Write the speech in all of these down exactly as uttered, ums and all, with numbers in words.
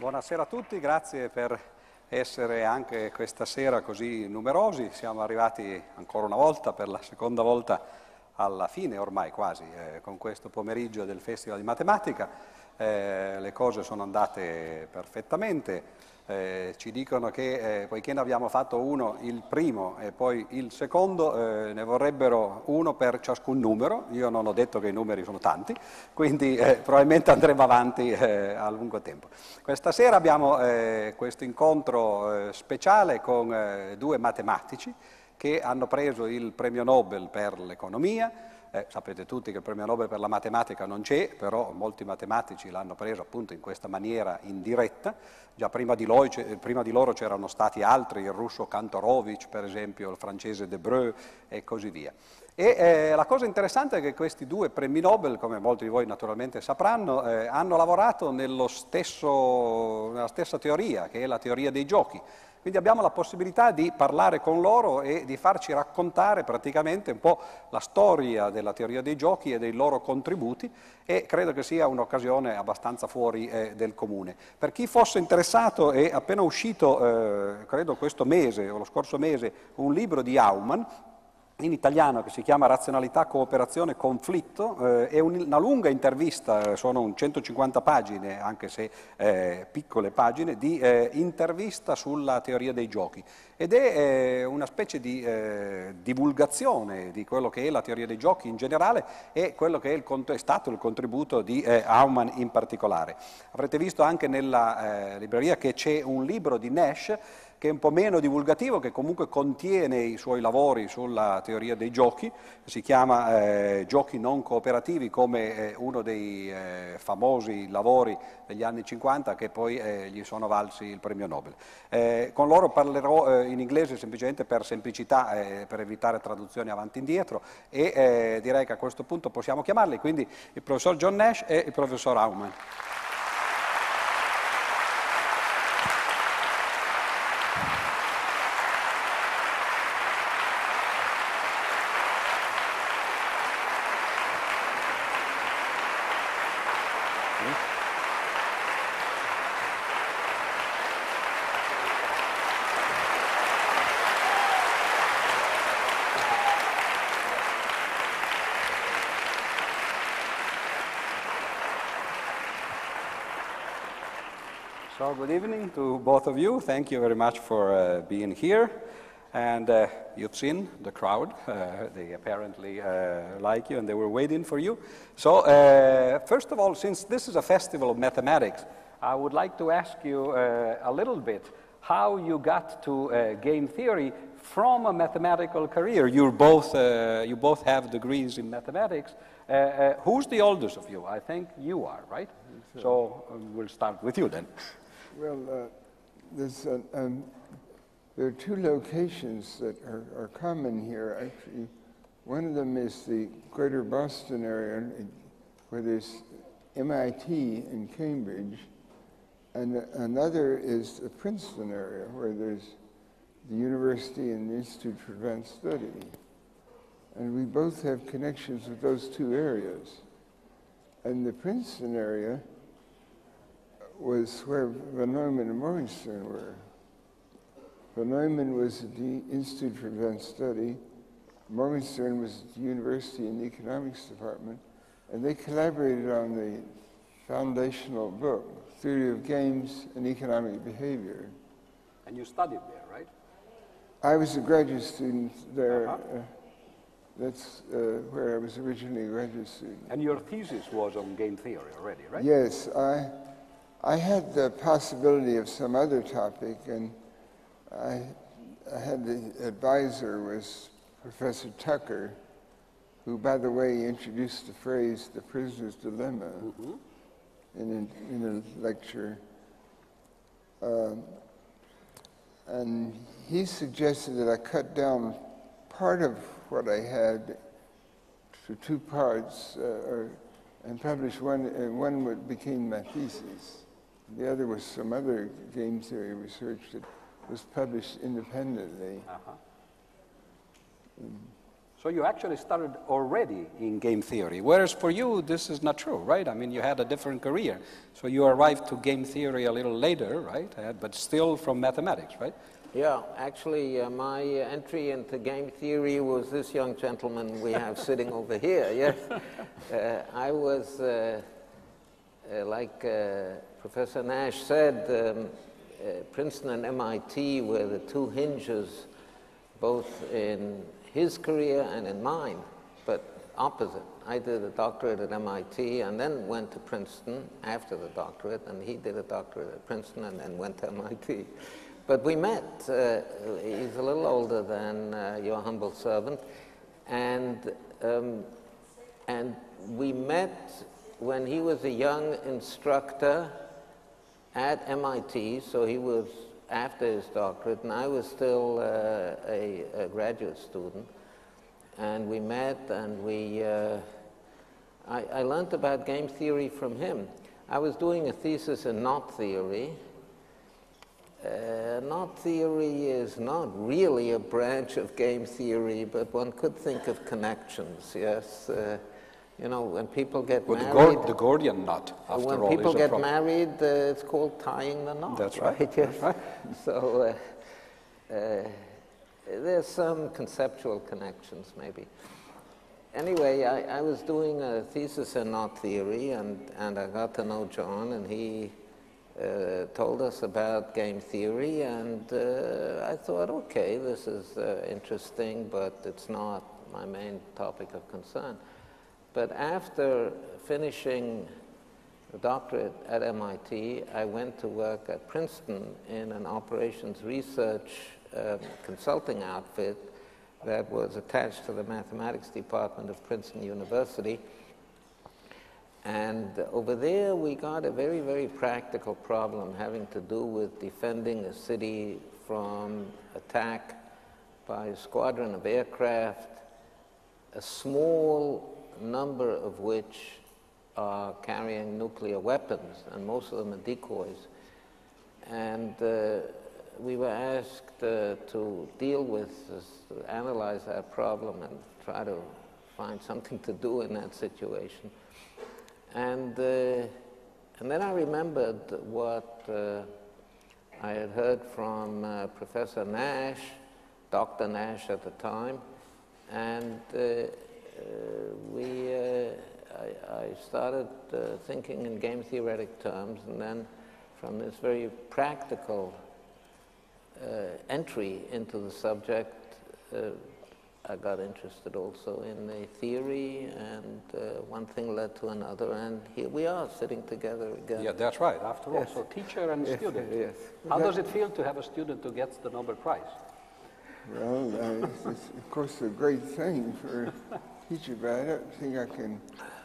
Buonasera a tutti, grazie per essere anche questa sera così numerosi. Siamo arrivati ancora una volta, per la seconda volta, alla fine ormai quasi, eh, con questo pomeriggio del Festival di Matematica. Eh, le cose sono andate perfettamente, eh, ci dicono che eh, poiché ne abbiamo fatto uno, il primo e poi il secondo, eh, ne vorrebbero uno per ciascun numero. Io non ho detto che i numeri sono tanti, quindi eh, probabilmente andremo avanti eh, a lungo tempo. Questa sera abbiamo eh, questo incontro eh, speciale con eh, due matematici che hanno preso il premio Nobel per l'economia. Eh, sapete tutti che il premio Nobel per la matematica non c'è, però molti matematici l'hanno preso appunto in questa maniera indiretta. Già prima di, lui, prima di loro c'erano stati altri, il russo Kantorovich per esempio, il francese Debreu e così via. E eh, la cosa interessante è che questi due premi Nobel, come molti di voi naturalmente sapranno, eh, hanno lavorato nello stesso, nella stessa teoria, che è la teoria dei giochi. Quindi abbiamo la possibilità di parlare con loro e di farci raccontare praticamente un po' la storia della teoria dei giochi e dei loro contributi, e credo che sia un'occasione abbastanza fuori eh, del comune. Per chi fosse interessato, è appena uscito, eh, credo questo mese o lo scorso mese, un libro di Aumann, in italiano, che si chiama Razionalità, Cooperazione, Conflitto. Eh, è un, una lunga intervista, sono un centocinquanta pagine, anche se eh, piccole pagine, di eh, intervista sulla teoria dei giochi, ed è eh, una specie di eh, divulgazione di quello che è la teoria dei giochi in generale e quello che è, il, è stato il contributo di eh, Aumann in particolare. Avrete visto anche nella eh, libreria che c'è un libro di Nash, che è un po' meno divulgativo, che comunque contiene i suoi lavori sulla teoria dei giochi. Si chiama eh, Giochi non cooperativi, come eh, uno dei eh, famosi lavori degli anni cinquanta che poi eh, gli sono valsi il premio Nobel. Eh, con loro parlerò eh, in inglese semplicemente per semplicità, eh, per evitare traduzioni avanti e indietro, e eh, direi che a questo punto possiamo chiamarli, quindi il professor John Nash e il professor Aumann. So good evening to both of you. Thank you very much for uh, being here. And uh, you've seen the crowd. Uh, they apparently uh, like you, and they were waiting for you. So uh, first of all, since this is a festival of mathematics, I would like to ask you uh, a little bit how you got to uh, game theory from a mathematical career. You're both, uh, you both have degrees in mathematics. Uh, uh, who's the oldest of you? I think you are, right? Sure. So um, we'll start with you then. Well, uh, there's uh, um, there are two locations that are, are common here, actually. One of them is the greater Boston area, where there's M I T in Cambridge, and another is the Princeton area, where there's the University and the Institute for Advanced Study. And we both have connections with those two areas. And the Princeton area was where von Neumann and Morgenstern were. Von Neumann was at the Institute for Advanced Study. Morgenstern was at the University in the Economics Department, and they collaborated on the foundational book, Theory of Games and Economic Behavior. And you studied there, right? I was a graduate student there. Uh-huh. uh, That's uh, where I was originally a graduate student. And your thesis was on game theory already, right? Yes. I. I had the possibility of some other topic, and I, I had the advisor was Professor Tucker, who, by the way, introduced the phrase "the prisoner's dilemma" mm-hmm. in, a, in a lecture, um, and he suggested that I cut down part of what I had to two parts, uh, or, and published one, and one what became my thesis. The other was some other game theory research that was published independently. Uh-huh. Mm. So you actually started already in game theory, whereas for you, this is not true, right? I mean, you had a different career. So you arrived to game theory a little later, right? But still from mathematics, right? Yeah, actually, uh, my entry into game theory was this young gentleman we have sitting over here, yes. Uh, I was, uh, uh, like uh, Professor Nash said, um, uh, Princeton and M I T were the two hinges, both in his career and in mine, but opposite. I did a doctorate at M I T and then went to Princeton after the doctorate, and he did a doctorate at Princeton and then went to M I T. But we met. Uh, he's a little older than uh, your humble servant, and, um, and we met when he was a young instructor at M I T, so he was after his doctorate, and I was still uh, a, a graduate student, and we met, and we, uh, I, I learned about game theory from him. I was doing a thesis in knot theory. Uh, knot theory is not really a branch of game theory, but one could think of connections, yes. Uh, You know, when people get well, married... The, the Gordian knot, after when all, When people get married, uh, it's called tying the knot. That's right. Right? Yes. That's right. So, uh, uh, there's some conceptual connections, maybe. Anyway, I, I was doing a thesis in knot theory, and, and I got to know John, and he uh, told us about game theory, and uh, I thought, okay, this is uh, interesting, but it's not my main topic of concern. But after finishing the doctorate at M I T, I went to work at Princeton in an operations research um, consulting outfit that was attached to the mathematics department of Princeton University. And over there, we got a very, very practical problem having to do with defending a city from attack by a squadron of aircraft, a small number of which are carrying nuclear weapons, and most of them are decoys. And uh, we were asked uh, to deal with this, to analyze that problem and try to find something to do in that situation. And, uh, and then I remembered what uh, I had heard from uh, Professor Nash, Doctor Nash at the time, and uh, Uh, we, uh, I, I started uh, thinking in game theoretic terms, and then from this very practical uh, entry into the subject, uh, I got interested also in the theory, and uh, one thing led to another, and here we are sitting together again. Yeah, that's right, after all, yes. So teacher and yes. student. Yes. How does it feel to have a student who gets the Nobel Prize? Well, uh, it's, it's, of course, a great thing for teacher, but I don't think I can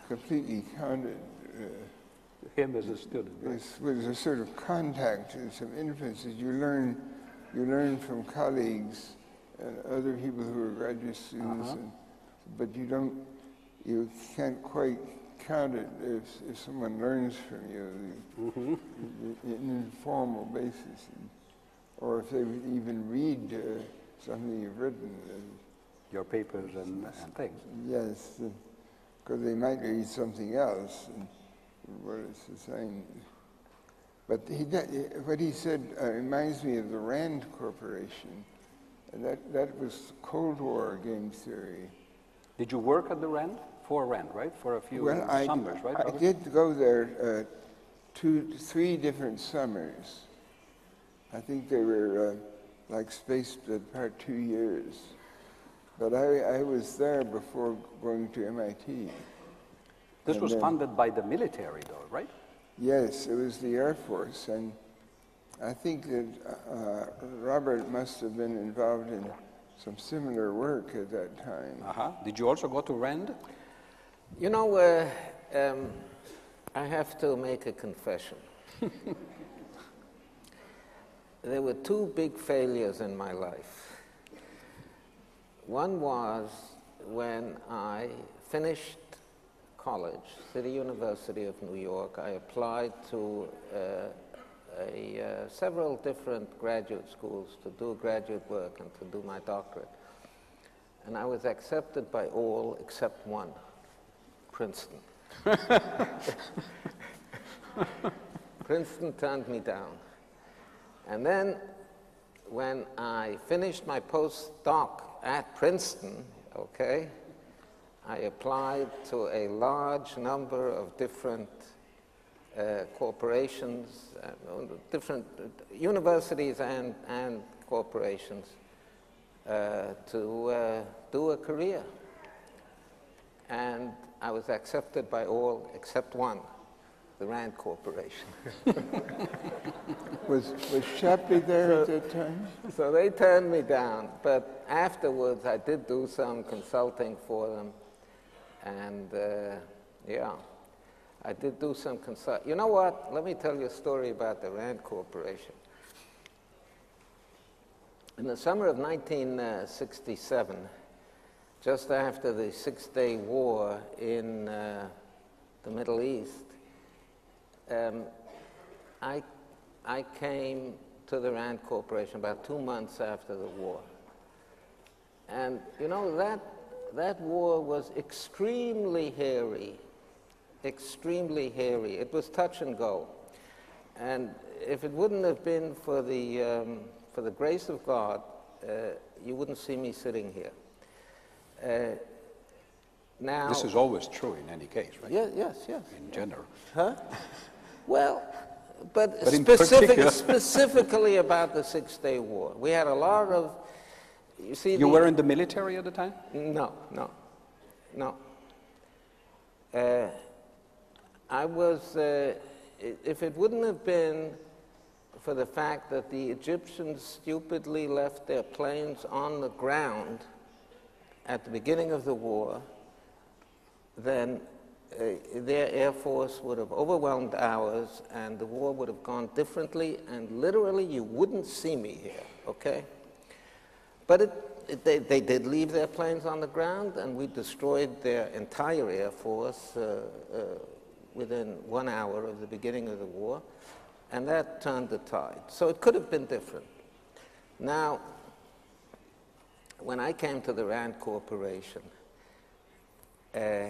completely count it. Uh, Him as a student. It's, right? It's a sort of contact and some influences. You learn, you learn from colleagues and other people who are graduate students, uh-huh. and, but you don't, you can't quite count it if, if someone learns from you mm-hmm. in an informal basis, and, or if they would even read uh, something you've written. Uh, Your papers and, and things. Yes, because uh, they might read something else, and what it's the same. But he did, what he said uh, reminds me of the Rand Corporation, and that, that was Cold War game theory. Did you work at the Rand? For Rand, right? For a few well, I, summers, right? I did go there uh, two, three different summers. I think they were uh, like spaced apart two years. But I, I was there before going to M I T. This and was then, funded by the military, though, right? Yes, it was the Air Force. And I think that uh, Robert must have been involved in some similar work at that time. Uh-huh. Did you also go to Rand? You know, uh, um, I have to make a confession. There were two big failures in my life. One was when I finished college, City University of New York. I applied to uh, a, uh, several different graduate schools to do graduate work and to do my doctorate. and I was accepted by all except one, Princeton. Princeton turned me down. And then when I finished my postdoc at Princeton, okay, I applied to a large number of different uh, corporations, uh, different universities and, and corporations uh, to uh, do a career. And I was accepted by all except one, the Rand Corporation. was, was Shapley there so, at that time? So they turned me down, but afterwards I did do some consulting for them. And uh, yeah, I did do some consult. You know what? Let me tell you a story about the Rand Corporation. In the summer of nineteen sixty-seven, just after the Six-Day War in uh, the Middle East, um, I, I came to the Rand Corporation about two months after the war. And you know, that, that war was extremely hairy, extremely hairy. It was touch and go. And if it wouldn't have been for the, um, for the grace of God, uh, you wouldn't see me sitting here. Uh, now, this is always true in any case, right? Yeah, yes, yes. In general. Huh? Well, but, but specific, specifically about the Six-Day War. We had a lot of, you see... You the, were in the military at the time? No, no, no. Uh, I was, uh, if it wouldn't have been for the fact that the Egyptians stupidly left their planes on the ground at the beginning of the war, then uh, their Air Force would have overwhelmed ours and the war would have gone differently, and literally you wouldn't see me here, okay? But it, it, they, they did leave their planes on the ground, and we destroyed their entire Air Force uh, uh, within one hour of the beginning of the war, and that turned the tide. So it could have been different. Now, when I came to the Rand Corporation, uh,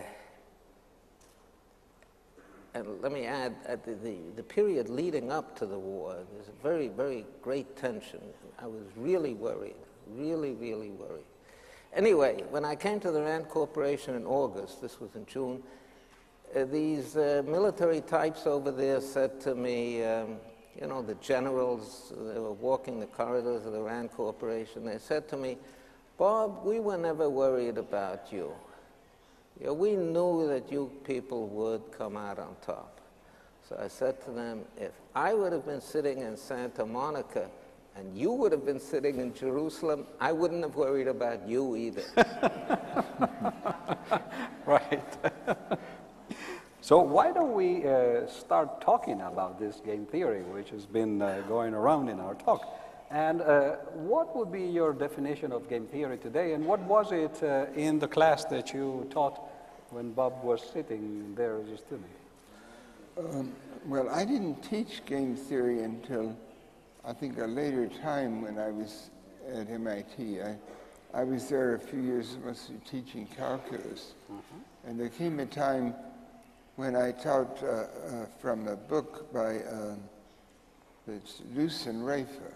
and let me add, at the, the, the period leading up to the war, there's a very, very great tension. I was really worried, really, really worried. Anyway, when I came to the Rand Corporation in August, this was in June, uh, these uh, military types over there said to me, um, you know, the generals, they were walking the corridors of the Rand Corporation, they said to me, "Bob, we were never worried about you. You know, we knew that you people would come out on top." So I said to them, if I would have been sitting in Santa Monica and you would have been sitting in Jerusalem, I wouldn't have worried about you either. Right. So why don't we uh, start talking about this game theory, which has been uh, going around in our talk. And uh, what would be your definition of game theory today, and what was it uh, in the class that you taught when Bob was sitting there as a student? Um, well, I didn't teach game theory until, I think, a later time when I was at M I T. I, I was there a few years mostly teaching calculus. Mm-hmm. And there came a time when I taught uh, uh, from a book by uh, Luce and Raiffa.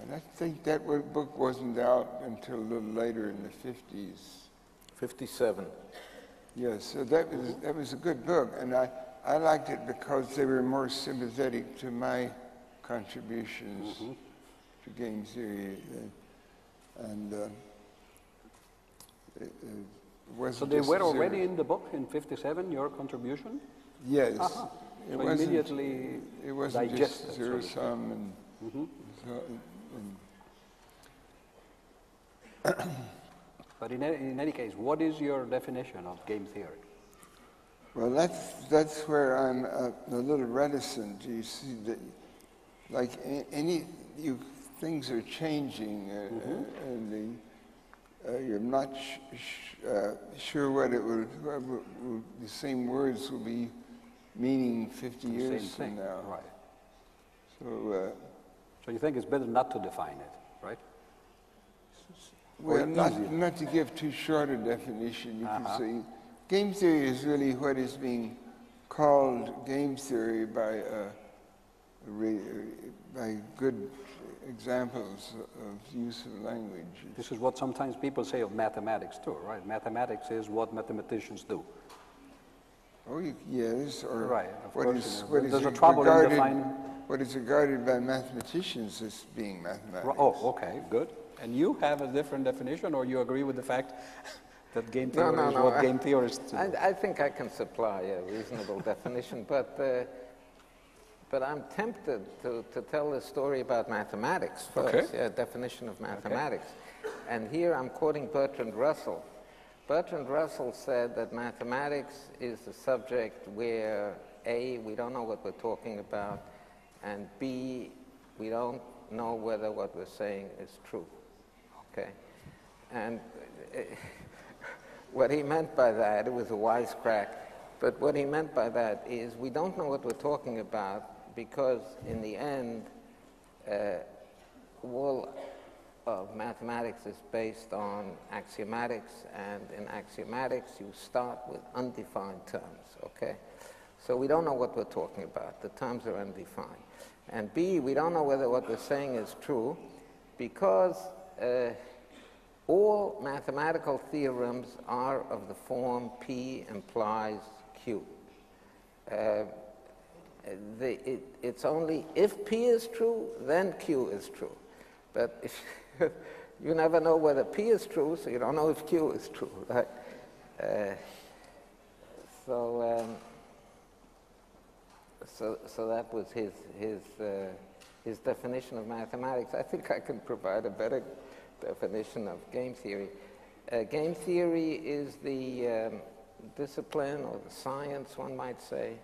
And I think that book wasn't out until a little later in the fifties. fifty-seven. Yes, so that was, that was a good book. And I, I liked it because they were more sympathetic to my contributions mm-hmm. to game theory. And uh, it, it wasn't So they were already zero. in the book in fifty-seven, your contribution? Yes. Uh-huh. It so wasn't, immediately It wasn't digested, just zero-sum. Sort of and mm-hmm. so and but in, in any case, what is your definition of game theory? Well, that's, that's where I'm a, a little reticent. You see, that, like any, you, things are changing, uh, mm-hmm. and the, uh, you're not sh sh uh, sure what it will, what will, the same words will be meaning fifty years from now. Right. So, uh, so you think it's better not to define it, right? Well, not, not to give too short a definition, you uh-huh. can say game theory is really what is being called game theory by, uh, by good examples of use of language. This is what sometimes people say of mathematics too, right? Mathematics is what mathematicians do. Oh, you, yes, or right, of what, course, is, you know, what, is there's a trouble regarded, in defining... what is regarded by mathematicians as being mathematics. Oh, okay, good. And you have a different definition, or you agree with the fact that game theory no, no, is no, what I, game theorists do? I, I think I can supply a reasonable definition, but, uh, but I'm tempted to, to tell a story about mathematics first, okay. yeah, definition of mathematics. Okay. And here I'm quoting Bertrand Russell. Bertrand Russell said that mathematics is a subject where A, we don't know what we're talking about, and B, we don't know whether what we're saying is true, okay? And uh, what he meant by that, it was a wisecrack, but what he meant by that is we don't know what we're talking about because in the end, uh, we'll of mathematics is based on axiomatics, and in axiomatics you start with undefined terms, okay? So we don't know what we're talking about. The terms are undefined. And B, we don't know whether what we're saying is true because uh, all mathematical theorems are of the form P implies Q. Uh, the, it, it's only if P is true, then Q is true. But if you never know whether P is true, so you don't know if Q is true, right? Uh, so, um, so, so that was his his uh, his definition of mathematics. I think I can provide a better definition of game theory. Uh, game theory is the um, discipline or the science, one might say,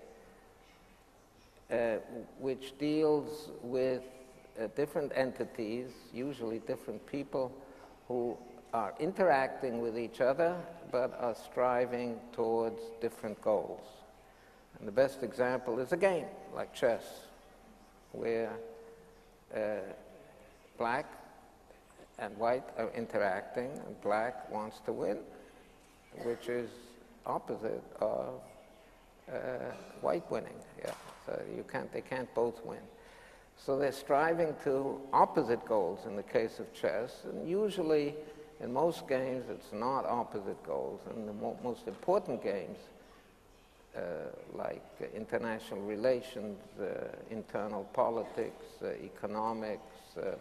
uh, which deals with Uh, different entities, usually different people, who are interacting with each other but are striving towards different goals. And the best example is a game like chess, where uh, black and white are interacting and black wants to win, which is opposite of uh, white winning. Yeah, so you can't, they can't both win. So they're striving to opposite goals in the case of chess, and usually in most games it's not opposite goals. In the mo most important games, uh, like uh, international relations, uh, internal politics, uh, economics, um,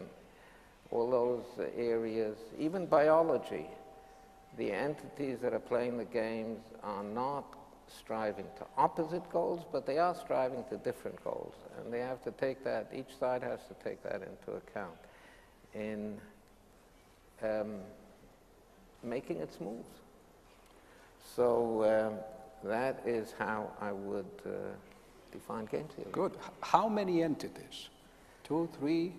all those areas, even biology, the entities that are playing the games are not striving to opposite goals, but they are striving to different goals, and they have to take that, each side has to take that into account in um, making its moves. So um, that is how I would uh, define game theory. Good. How many entities? Two, three?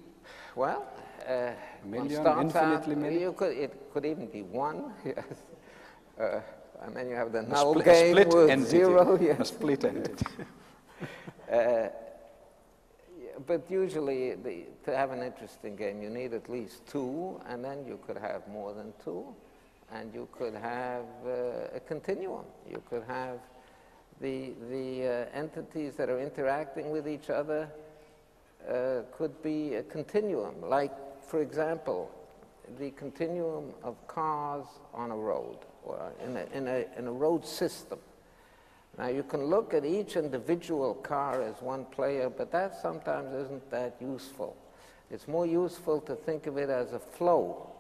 Well, uh, million, infinitely many? You could, it could even be one, yes. Uh, And then you have the null split, game split with entity. Zero. Yes. A split entity. uh, but usually, the, to have an interesting game, you need at least two, and then you could have more than two, and you could have uh, a continuum. You could have the, the uh, entities that are interacting with each other uh, could be a continuum. Like, for example, the continuum of cars on a road. Or in a, in, a, in a road system. Now you can look at each individual car as one player, but that sometimes isn't that useful. It's more useful to think of it as a flow.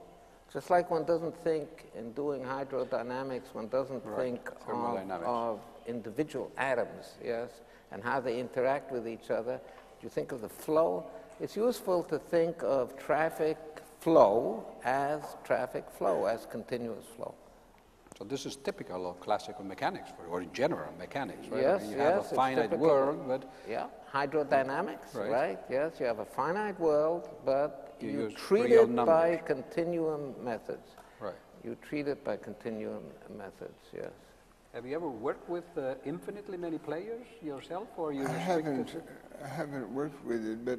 Just like one doesn't think in doing hydrodynamics, one doesn't right. think of, of individual atoms, yes, and how they interact with each other. You think of the flow. It's useful to think of traffic flow as traffic flow, as continuous flow. So this is typical of classical mechanics, or in general mechanics, right? Yes, I mean, you yes, have a finite world, but... Yeah, hydrodynamics, right. right? Yes, you have a finite world, but you, you treat it numbers. by continuum methods. Right. You treat it by continuum methods, yes. Have you ever worked with uh, infinitely many players yourself, or you... I haven't, I haven't worked with it, but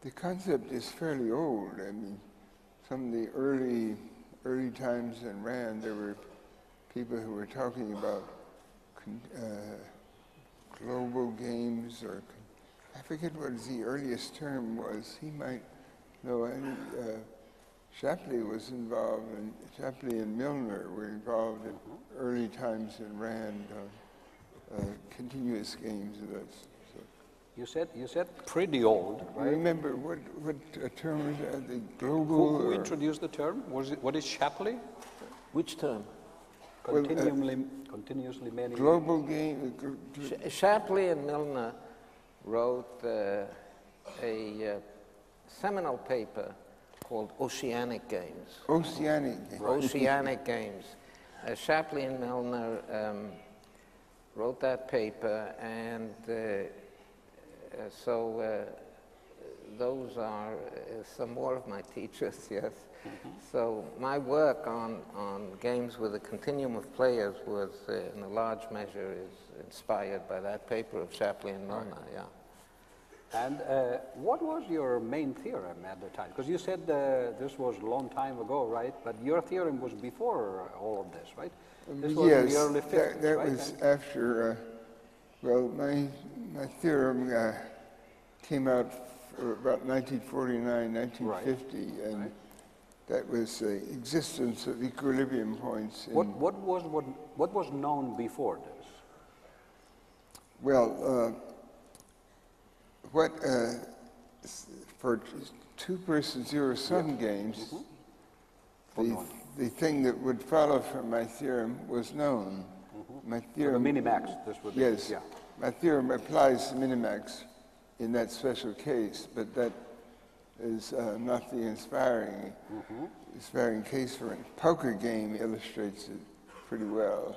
the concept is fairly old. I mean, from the early early times in Rand, there were people who were talking about uh, global games, or I forget what the earliest term was. He might know. Uh, Shapley was involved, and Shapley and Milner were involved in early times in Rand on uh, continuous games. Of us, so. You said you said pretty old, right? I remember what what uh, term was that? The global. Who, who introduced the term? Was it what is Shapley? Which term? Continually, well, uh, continuously many. Global game. Sh Shapley and Milner wrote uh, a uh, seminal paper called Oceanic Games. Oceanic Games. Oceanic Games. Uh, Shapley and Milner um, wrote that paper, and uh, uh, so uh, those are uh, some more of my teachers, yes. Mm-hmm. So my work on, on games with a continuum of players was, uh, in a large measure, is inspired by that paper of Shapley and Milner, right. Yeah. And uh, what was your main theorem at the time? Because you said uh, this was a long time ago, right? But your theorem was before all of this, right? This was yes, in the early fifties, that, that right? was and after, uh, well, my, my theorem uh, came out about nineteen forty-nine, nineteen fifty, right. and. Right. That was the existence of equilibrium points. In what, what, was, what, what was known before this? Well, uh, what, uh, for two-person zero-sum yeah. games, mm-hmm. the, the thing that would follow from my theorem was known. Mm-hmm. My theorem, for the minimax, this would be. Yes, yeah. my theorem applies to minimax in that special case, but that is uh, not the inspiring, mm-hmm. inspiring case for it. Poker game illustrates it pretty well.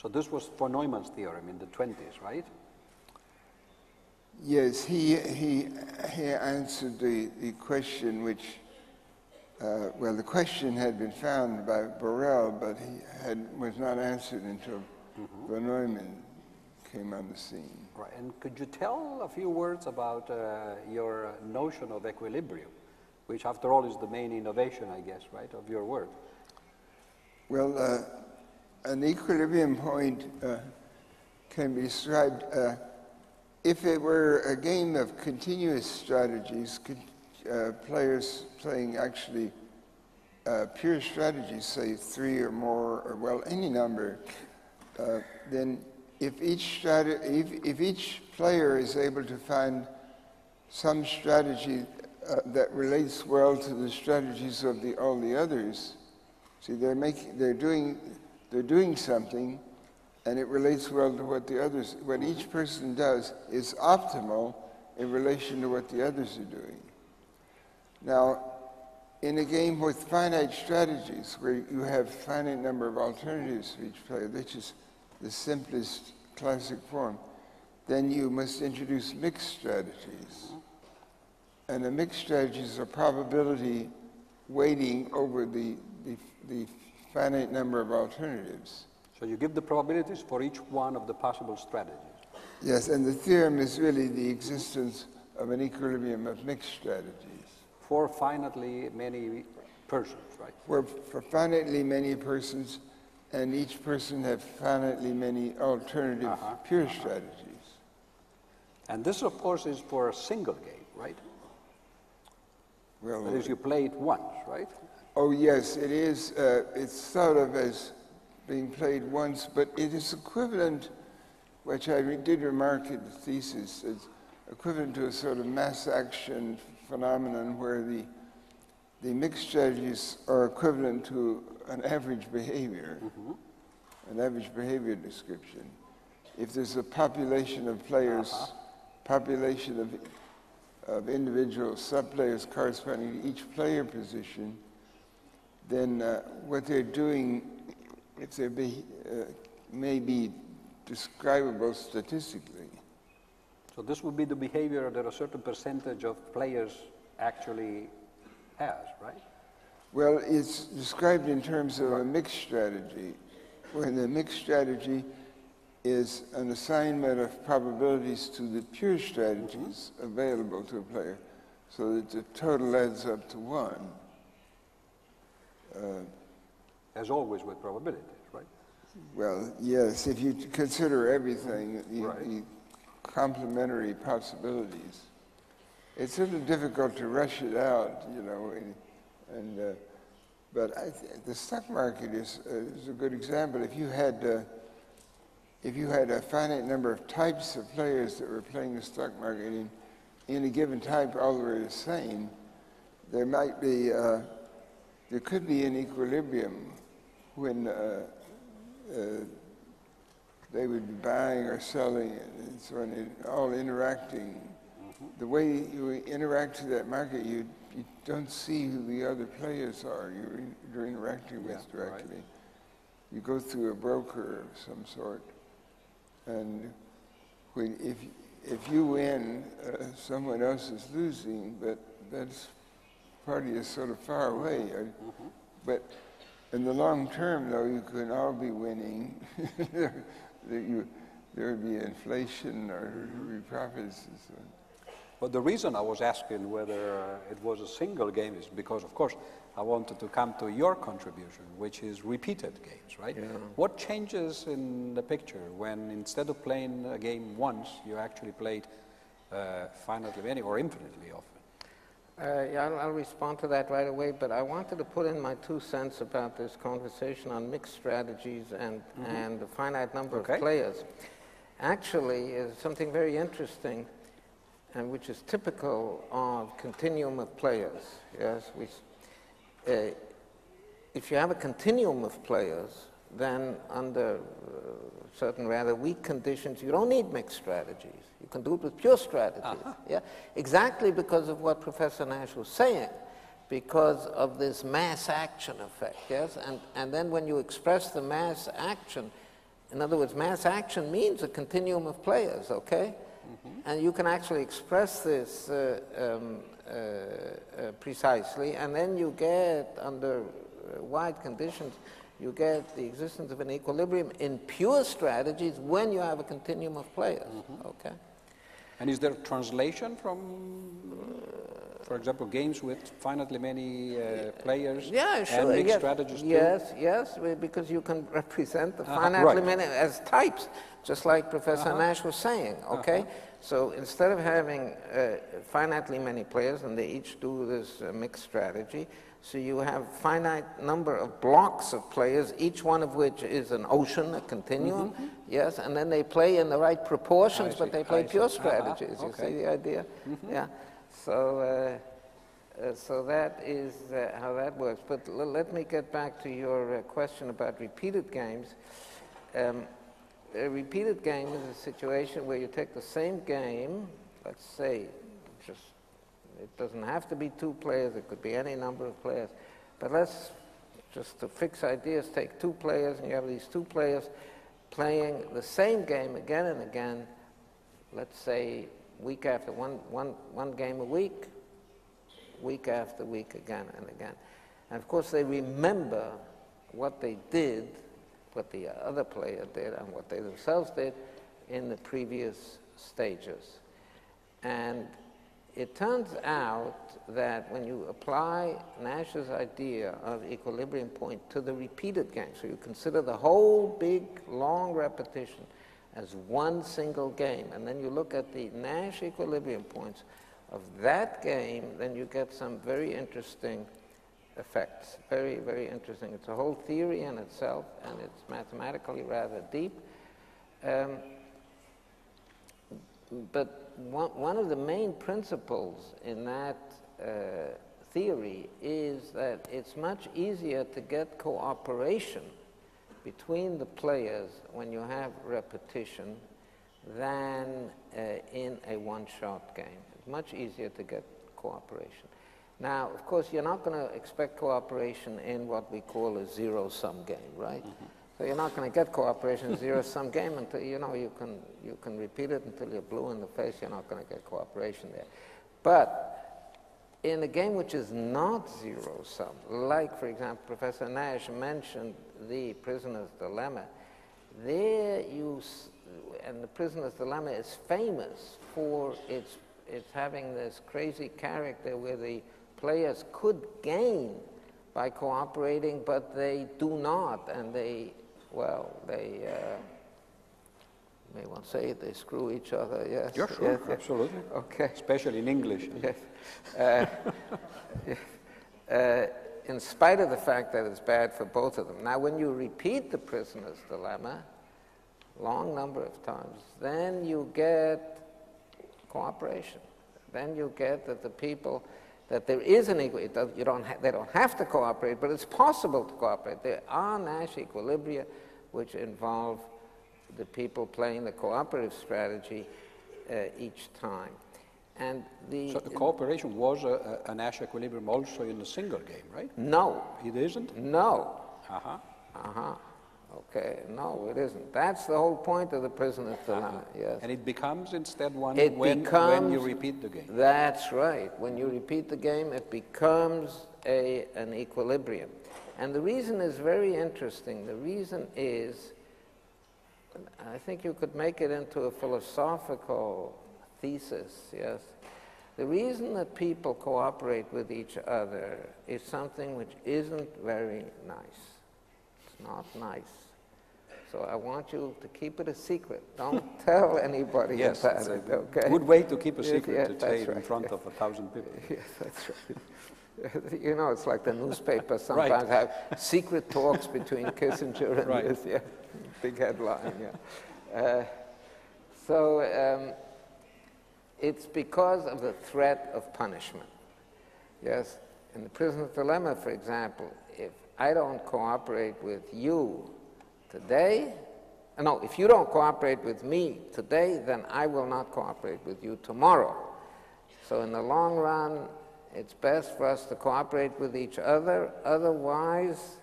So this was von Neumann's theorem in the twenties, right? Yes, he he he answered the the question which, uh, well, the question had been found by Borel, but he had was not answered until mm-hmm. von Neumann came on the scene. Right, and could you tell a few words about uh, your notion of equilibrium, which after all is the main innovation, I guess, right, of your work? Well, uh, an equilibrium point uh, can be described, uh, if it were a game of continuous strategies, uh, players playing actually uh, pure strategies, say three or more, or well, any number, uh, then If each, if, if each player is able to find some strategy uh, that relates well to the strategies of the, all the others, see, they're making, they're doing, they're doing something, and it relates well to what the others, what each person does is optimal in relation to what the others are doing. Now, in a game with finite strategies, where you have finite number of alternatives for each player, which is the simplest classic form, then you must introduce mixed strategies. And the mixed strategies are probability weighting over the, the, the finite number of alternatives. So you give the probabilities for each one of the possible strategies. Yes, and the theorem is really the existence of an equilibrium of mixed strategies. For finitely many persons, right? For, for finitely many persons, and each person have finitely many alternative uh-huh, pure uh-huh. strategies. And this, of course, is for a single game, right? Well, that is, you play it once, right? Oh, yes, it is. Uh, it's thought of as being played once, but it is equivalent, which I re did remark in the thesis, it's equivalent to a sort of mass action phenomenon where the, the mixed strategies are equivalent to an average behavior, mm-hmm. an average behavior description. If there's a population of players, uh-huh. population of, of individual sub-players corresponding to each player position, then uh, what they're doing, if they be, uh, may be describable statistically. So this would be the behavior that a certain percentage of players actually has, right? Well, it's described in terms of a mixed strategy, when the mixed strategy is an assignment of probabilities to the pure strategies mm-hmm. available to a player, so that the total adds up to one. Uh, As always with probabilities, right? Well, yes, if you consider everything, the, right. the complementary possibilities, it's sort of difficult to rush it out, you know, and, and uh, but I th the stock market is, uh, is a good example. If you had uh, if you had a finite number of types of players that were playing the stock market in, in a given type all the way the same, there might be uh, there could be an equilibrium when uh, uh, they would be buying or selling and so on, and all interacting. The way you interact with that market, you, you don't see who the other players are you're, you're interacting with yeah, directly. Right. You go through a broker of some sort, and when, if, if you win, uh, someone else is losing, but that's party is sort of far away. Mm-hmm. But in the long term, though, you can all be winning. there, there, you, there would be inflation or profits and so on. But the reason I was asking whether uh, it was a single game is because, of course, I wanted to come to your contribution, which is repeated games, right? Yeah. What changes in the picture when instead of playing a game once, you actually played uh, finitely many or infinitely often? Uh, yeah, I'll, I'll respond to that right away, but I wanted to put in my two cents about this conversation on mixed strategies and, mm-hmm. and the finite number okay. of players. Actually, is something very interesting, and which is typical of continuum of players. Yes, we, uh, if you have a continuum of players, then under uh, certain rather weak conditions, you don't need mixed strategies. You can do it with pure strategies, uh-huh. yeah? Exactly because of what Professor Nash was saying, because of this mass action effect, yes? And, and then when you express the mass action, in other words, mass action means a continuum of players, okay? Mm-hmm. And you can actually express this uh, um, uh, uh, precisely, and then you get, under uh, wide conditions, you get the existence of an equilibrium in pure strategies when you have a continuum of players, mm-hmm. okay? And is there a translation from, for example, games with finitely many uh, players yeah, sure. and mixed yes. strategies too? Yes, yes, because you can represent the uh-huh. finitely right. many as types, just like Professor uh-huh. Nash was saying, okay? Uh-huh. So instead of having uh, finitely many players, and they each do this uh, mixed strategy, so you have finite number of blocks of players, each one of which is an ocean, a continuum, mm-hmm. yes, and then they play in the right proportions, but they play pure strategies, uh-huh. okay. you see the idea? Mm-hmm. Yeah, so, uh, uh, so that is uh, how that works. But l let me get back to your uh, question about repeated games. Um, a repeated game is a situation where you take the same game, let's say, just it doesn't have to be two players, it could be any number of players. But let's, just to fix ideas, take two players, and you have these two players playing the same game again and again, let's say week after one, one, one game a week, week after week again and again. And of course they remember what they did, what the other player did, and what they themselves did in the previous stages. And it turns out that when you apply Nash's idea of equilibrium point to the repeated game, so you consider the whole big, long repetition as one single game, and then you look at the Nash equilibrium points of that game, then you get some very interesting effects. Very, very interesting. It's a whole theory in itself, and it's mathematically rather deep. Um, but one of the main principles in that uh, theory is that it's much easier to get cooperation between the players when you have repetition than uh, in a one-shot game. It's much easier to get cooperation. Now, of course, you're not going to expect cooperation in what we call a zero-sum game, right? Mm-hmm. So you're not going to get cooperation, zero-sum game until, you know, you can, you can repeat it until you're blue in the face, you're not going to get cooperation there. But in a game which is not zero-sum, like, for example, Professor Nash mentioned the prisoner's dilemma, there you, and the prisoner's dilemma is famous for its, its having this crazy character where the players could gain by cooperating, but they do not, and they, well, they, uh, may one say it, they screw each other, yes? Yeah, sure, yes, absolutely. Yes. Okay. Especially in English. Yes. Uh, uh, in spite of the fact that it's bad for both of them. Now, when you repeat the prisoner's dilemma, long number of times, then you get cooperation. Then you get that the people, that there is an equal, you don't ha, they don't have to cooperate, but it's possible to cooperate. There are Nash equilibria which involve the people playing the cooperative strategy uh, each time. And the, so the cooperation was a, a Nash equilibrium also in the single game, right? No. It isn't? No. Uh-huh. Uh-huh. Okay, no, it isn't. That's the whole point of the prisoner's dilemma, yes. And it becomes instead one it when, becomes, when you repeat the game. That's right. When you repeat the game, it becomes a, an equilibrium. And the reason is very interesting. The reason is, I think you could make it into a philosophical thesis, yes. The reason that people cooperate with each other is something which isn't very nice. It's not nice. So I want you to keep it a secret. Don't tell anybody yes, about it's a it, okay? Good way to keep a secret, yes, yes, to say right. in front yes. of a thousand people. Yes, that's right. You know, it's like the newspapers sometimes right. have secret talks between Kissinger and right. this, yeah, big headline, yeah. Uh, so, um, it's because of the threat of punishment. Yes, in the prisoner's dilemma, for example, if I don't cooperate with you today, no, if you don't cooperate with me today, then I will not cooperate with you tomorrow. So in the long run, it's best for us to cooperate with each other, otherwise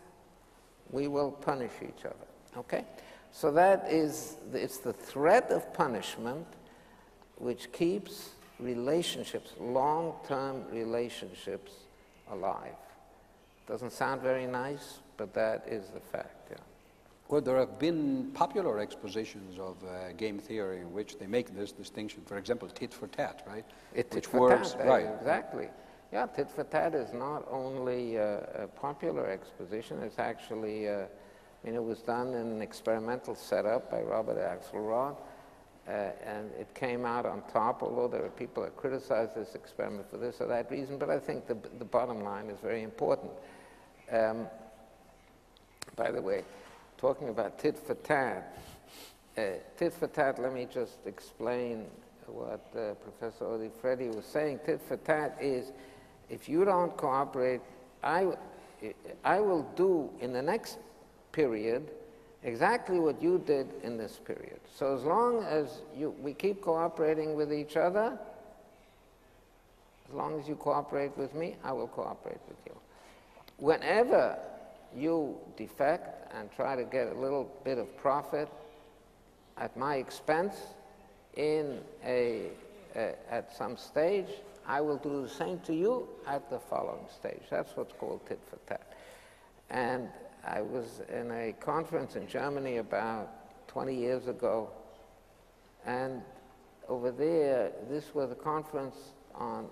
we will punish each other, okay? So that is, it's the threat of punishment which keeps relationships, long-term relationships, alive. Doesn't sound very nice, but that is the fact, yeah. Well, there have been popular expositions of uh, game theory in which they make this distinction. For example, tit for tat, right? It, tit for tat, right. Exactly. Yeah, tit for tat is not only uh, a popular exposition, it's actually, uh, I mean, it was done in an experimental setup by Robert Axelrod, uh, and it came out on top, although there are people that criticize this experiment for this or that reason, but I think the, the bottom line is very important. Um, by the way, talking about tit for tat, uh, tit for tat, let me just explain what uh, Professor Odifreddi was saying. Tit for tat is, if you don't cooperate, I, I will do in the next period exactly what you did in this period. So as long as you, we keep cooperating with each other, as long as you cooperate with me, I will cooperate with you. Whenever you defect and try to get a little bit of profit at my expense in a, a, at some stage, I will do the same to you at the following stage. That's what's called tit for tat. And I was in a conference in Germany about twenty years ago, and over there, this was a conference on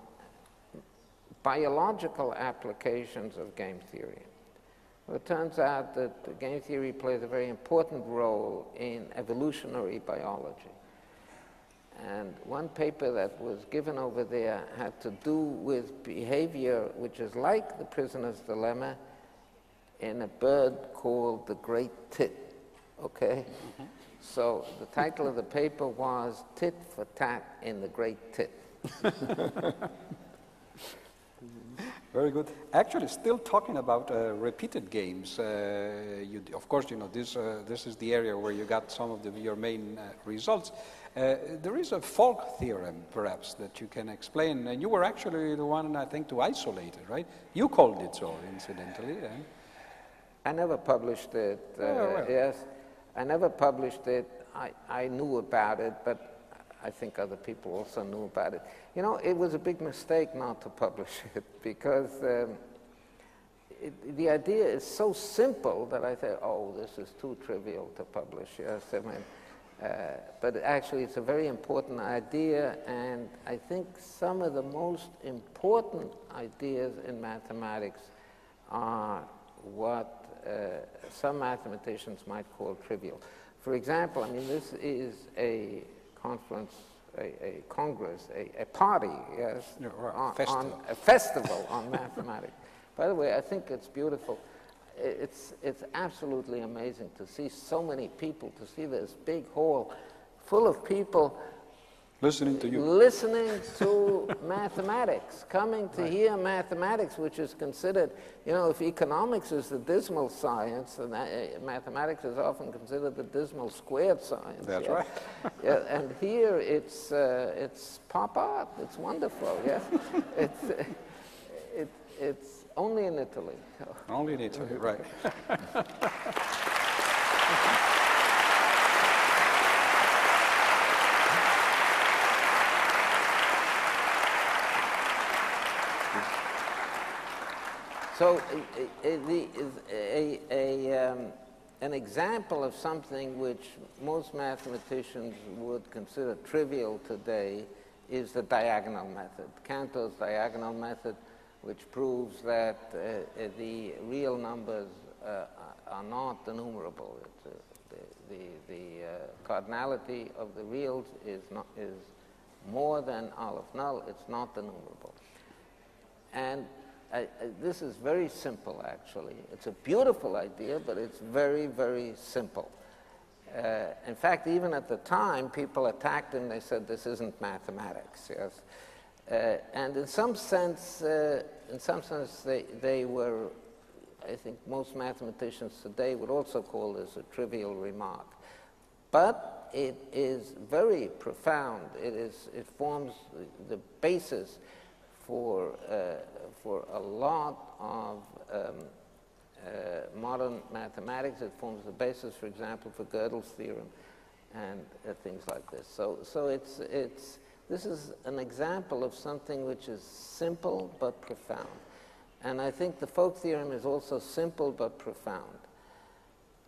biological applications of game theory. Well, it turns out that game theory plays a very important role in evolutionary biology. And one paper that was given over there had to do with behavior which is like the prisoner's dilemma in a bird called the great tit, okay? Mm-hmm. So the title of the paper was Tit for Tat in the Great Tit. Very good. Actually, still talking about uh, repeated games, uh, you, of course, you know, this, uh, this is the area where you got some of the, your main uh, results. Uh, there is a Falk theorem, perhaps, that you can explain, and you were actually the one, I think, to isolate it, right? You called it so, incidentally. Yeah. I never published it, uh, oh, well. yes. I never published it. I, I knew about it, but I think other people also knew about it. You know, it was a big mistake not to publish it, because um, it, the idea is so simple that I thought, oh, this is too trivial to publish, yes, I mean, uh, but actually it's a very important idea, and I think some of the most important ideas in mathematics are what uh, some mathematicians might call trivial. For example, I mean, this is a conference, a, a congress, a, a party, yes, no, right, on, festival. on a festival on mathematics. By the way, I think it's beautiful. It's, it's absolutely amazing to see so many people, to see this big hall full of people listening to you, listening to mathematics, coming to right. hear mathematics, which is considered, you know, if economics is the dismal science, and mathematics is often considered the dismal squared science. That's yes. right. yeah, and here it's uh, it's pop art. It's wonderful. Yes, it's uh, it, it's only in Italy. Only in Italy, right? So, a, a, a, a, um, an example of something which most mathematicians would consider trivial today is the diagonal method, Cantor's diagonal method, which proves that uh, the real numbers uh, are not enumerable. It's, uh, the the, the uh, cardinality of the reals is, not, is more than Aleph null. It's not enumerable. And I, I, this is very simple, actually. It's a beautiful idea, but it's very, very simple. Uh, in fact, even at the time, people attacked him. They said, this isn't mathematics, yes. Uh, and in some sense, uh, in some sense, they, they were, I think most mathematicians today would also call this a trivial remark. But it is very profound. It is, it forms the, the basis for uh, for a lot of um, uh, modern mathematics. It forms the basis, for example, for Gödel's theorem and uh, things like this. So, so it's it's this is an example of something which is simple but profound. And I think the Folk theorem is also simple but profound.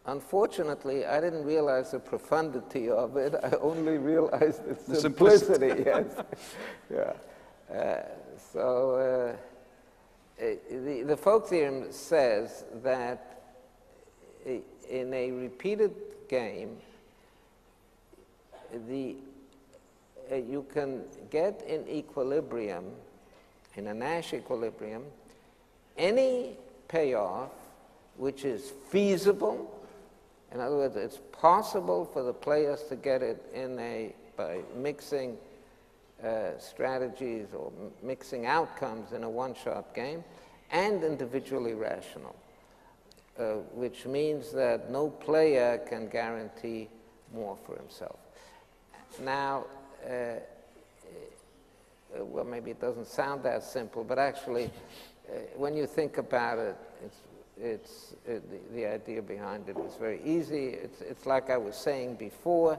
Unfortunately, I didn't realize the profundity of it. I only realized its the simplicity. simplicity. Yes. Yeah. Uh, so uh, the, the folk theorem says that in a repeated game, the, uh, you can get in equilibrium, in a Nash equilibrium, any payoff which is feasible. In other words, it's possible for the players to get it in a, by mixing Uh, strategies or mixing outcomes in a one-shot game, and individually rational, uh, which means that no player can guarantee more for himself. Now, uh, well, maybe it doesn't sound that simple, but actually, uh, when you think about it, it's, it's, uh, the, the idea behind it is very easy. It's, it's like I was saying before.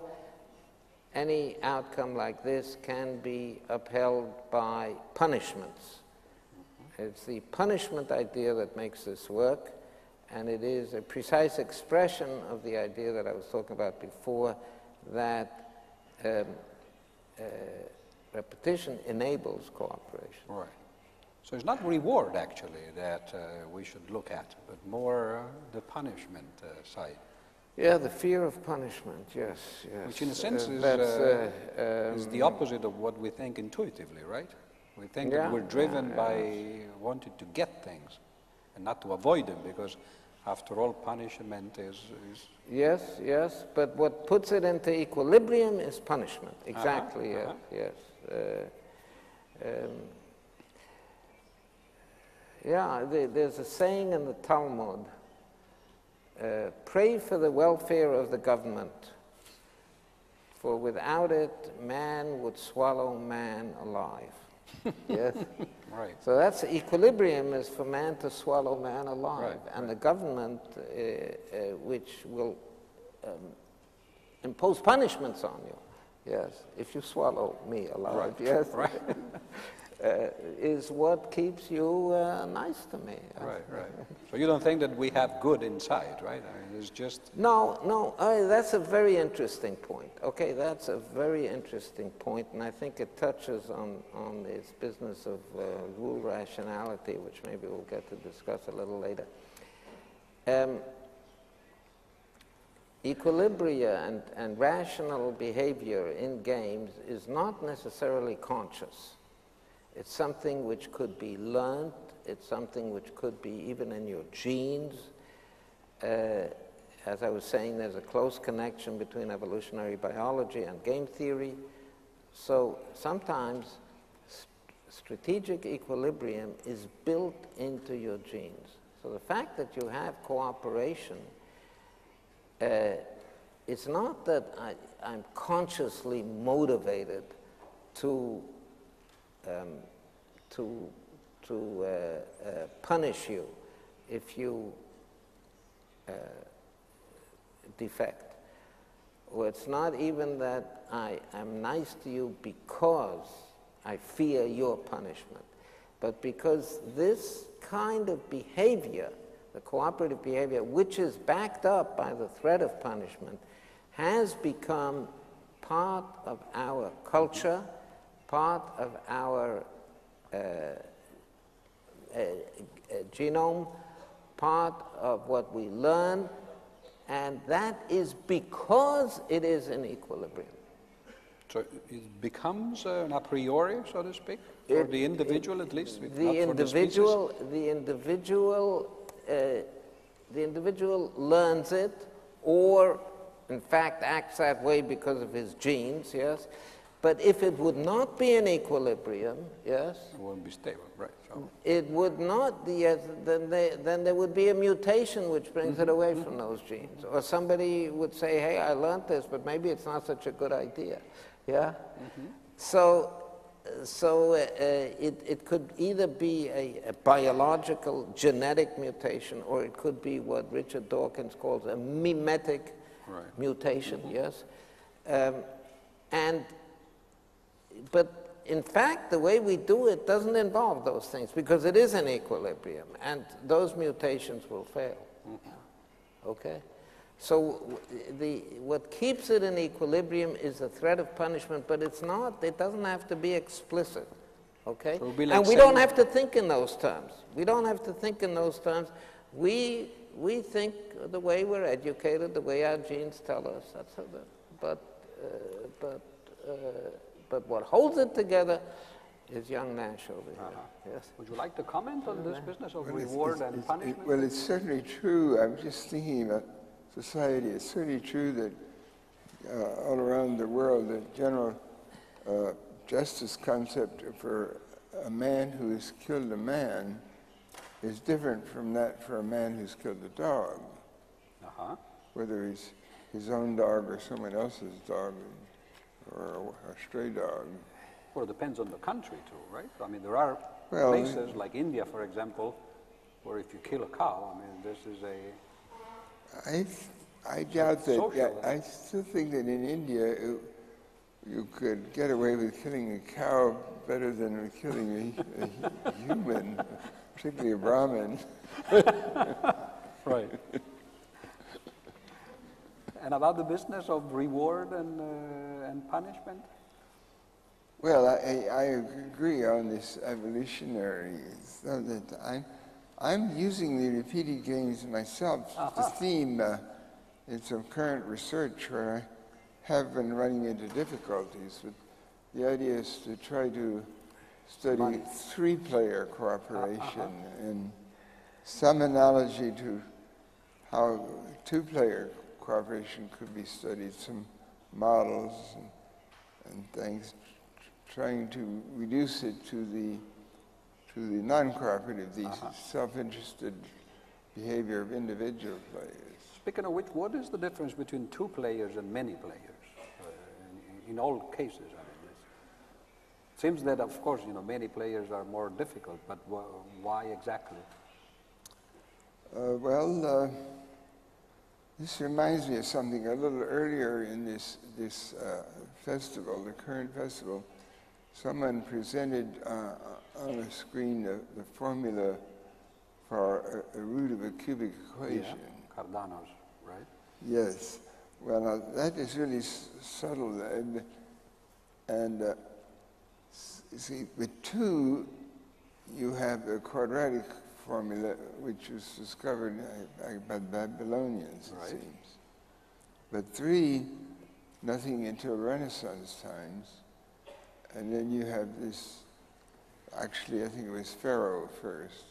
Any outcome like this can be upheld by punishments. It's the punishment idea that makes this work, and it is a precise expression of the idea that I was talking about before, that um, uh, repetition enables cooperation. Right. So it's not reward, actually, that uh, we should look at, but more uh, the punishment uh, side. Yeah, the fear of punishment, yes, yes. Which in a sense uh, is, uh, uh, um, is the opposite of what we think intuitively, right? We think yeah, that we're driven yeah, by yes. wanting to get things and not to avoid them, because after all, punishment is... is yes, yes, but what puts it into equilibrium is punishment, exactly, uh-huh, yeah, uh-huh. yes. Uh, um, yeah, the, there's a saying in the Talmud, Uh, pray for the welfare of the government, for without it, man would swallow man alive. Yes? Right. So that's equilibrium, is for man to swallow man alive. Right, and right. the government, uh, uh, which will um, impose punishments on you, yes, if you swallow me alive, right. yes. Right. uh, is what keeps you uh, nice to me. Right, right. So you don't think that we have good inside, right? I mean, it's just... No, no, uh, that's a very interesting point. Okay, that's a very interesting point, and I think it touches on, on this business of uh, rule rationality, which maybe we'll get to discuss a little later. Um, Equilibria and, and rational behavior in games is not necessarily conscious. It's something which could be learned, it's something which could be even in your genes. Uh, as I was saying, there's a close connection between evolutionary biology and game theory. So sometimes st- strategic equilibrium is built into your genes. So the fact that you have cooperation, Uh, it's not that I, I'm consciously motivated to um, to to uh, uh, punish you if you uh, defect, or it's not even that I am nice to you because I fear your punishment, but because this kind of behavior, the cooperative behavior, which is backed up by the threat of punishment, has become part of our culture, part of our uh, uh, genome, part of what we learn, and that is because it is in equilibrium. So it becomes uh, an a priori, so to speak, for it, the individual it, at least? The individual, the individual Uh, the individual learns it, or in fact acts that way because of his genes, yes. But if it would not be in equilibrium, yes, it wouldn't be stable, right? So it would not. Yes, then they, then there would be a mutation which brings mm-hmm. it away mm-hmm. from those genes, or somebody would say, "Hey, I learned this, but maybe it's not such a good idea." Yeah. Mm-hmm. So. So uh, it, it could either be a, a biological genetic mutation, or it could be what Richard Dawkins calls a mimetic right. mutation, mm-hmm. yes? Um, and, but in fact, the way we do it doesn't involve those things, because it is an equilibrium, and those mutations will fail, mm-hmm. okay? So the, what keeps it in equilibrium is the threat of punishment, but it's not, it doesn't have to be explicit, okay? So like and we don't have to think in those terms. We don't have to think in those terms. We, we think the way we're educated, the way our genes tell us, that's how the, but, uh, but, uh, but what holds it together is young Nash over here. Uh-huh. Yes. Would you like to comment on this business of well, reward it's, it's, and it's, punishment? It, well, it's certainly true. I'm just thinking about society. It's certainly true that uh, all around the world, the general uh, justice concept for a man who has killed a man is different from that for a man who's killed a dog. Uh-huh. Whether he's his own dog or someone else's dog or a, a stray dog. Well, it depends on the country too, right? I mean, there are well, places I, like India, for example, where if you kill a cow, I mean, this is a... I, I doubt that, yeah, I still think that in India it, you could get away with killing a cow better than with killing a, a human, particularly a Brahmin. Right. And about the business of reward and, uh, and punishment? Well, I, I agree on this evolutionary stuff that I'm... I'm using the repeated games myself uh-huh. to theme uh, in some current research where I have been running into difficulties. But the idea is to try to study three-player cooperation uh-huh. and some analogy to how two-player cooperation could be studied, some models and, and things, trying to reduce it to the to the non-cooperative, the uh-huh. self-interested behavior of individual players. Speaking of which, what is the difference between two players and many players uh, in, in all cases? I mean, it seems that, of course, you know, many players are more difficult, but wh why exactly? Uh, well, uh, this reminds me of something a little earlier in this, this uh, festival, the current festival. someone presented uh, on the screen the, the formula for a, a root of a cubic equation. Yeah. Cardano's, right? Yes. Well, now, that is really s subtle. And, and uh, see, with two, you have the quadratic formula, which was discovered by the Babylonians, it right. seems. But three, nothing until Renaissance times. And then you have this, actually, I think it was Ferro first.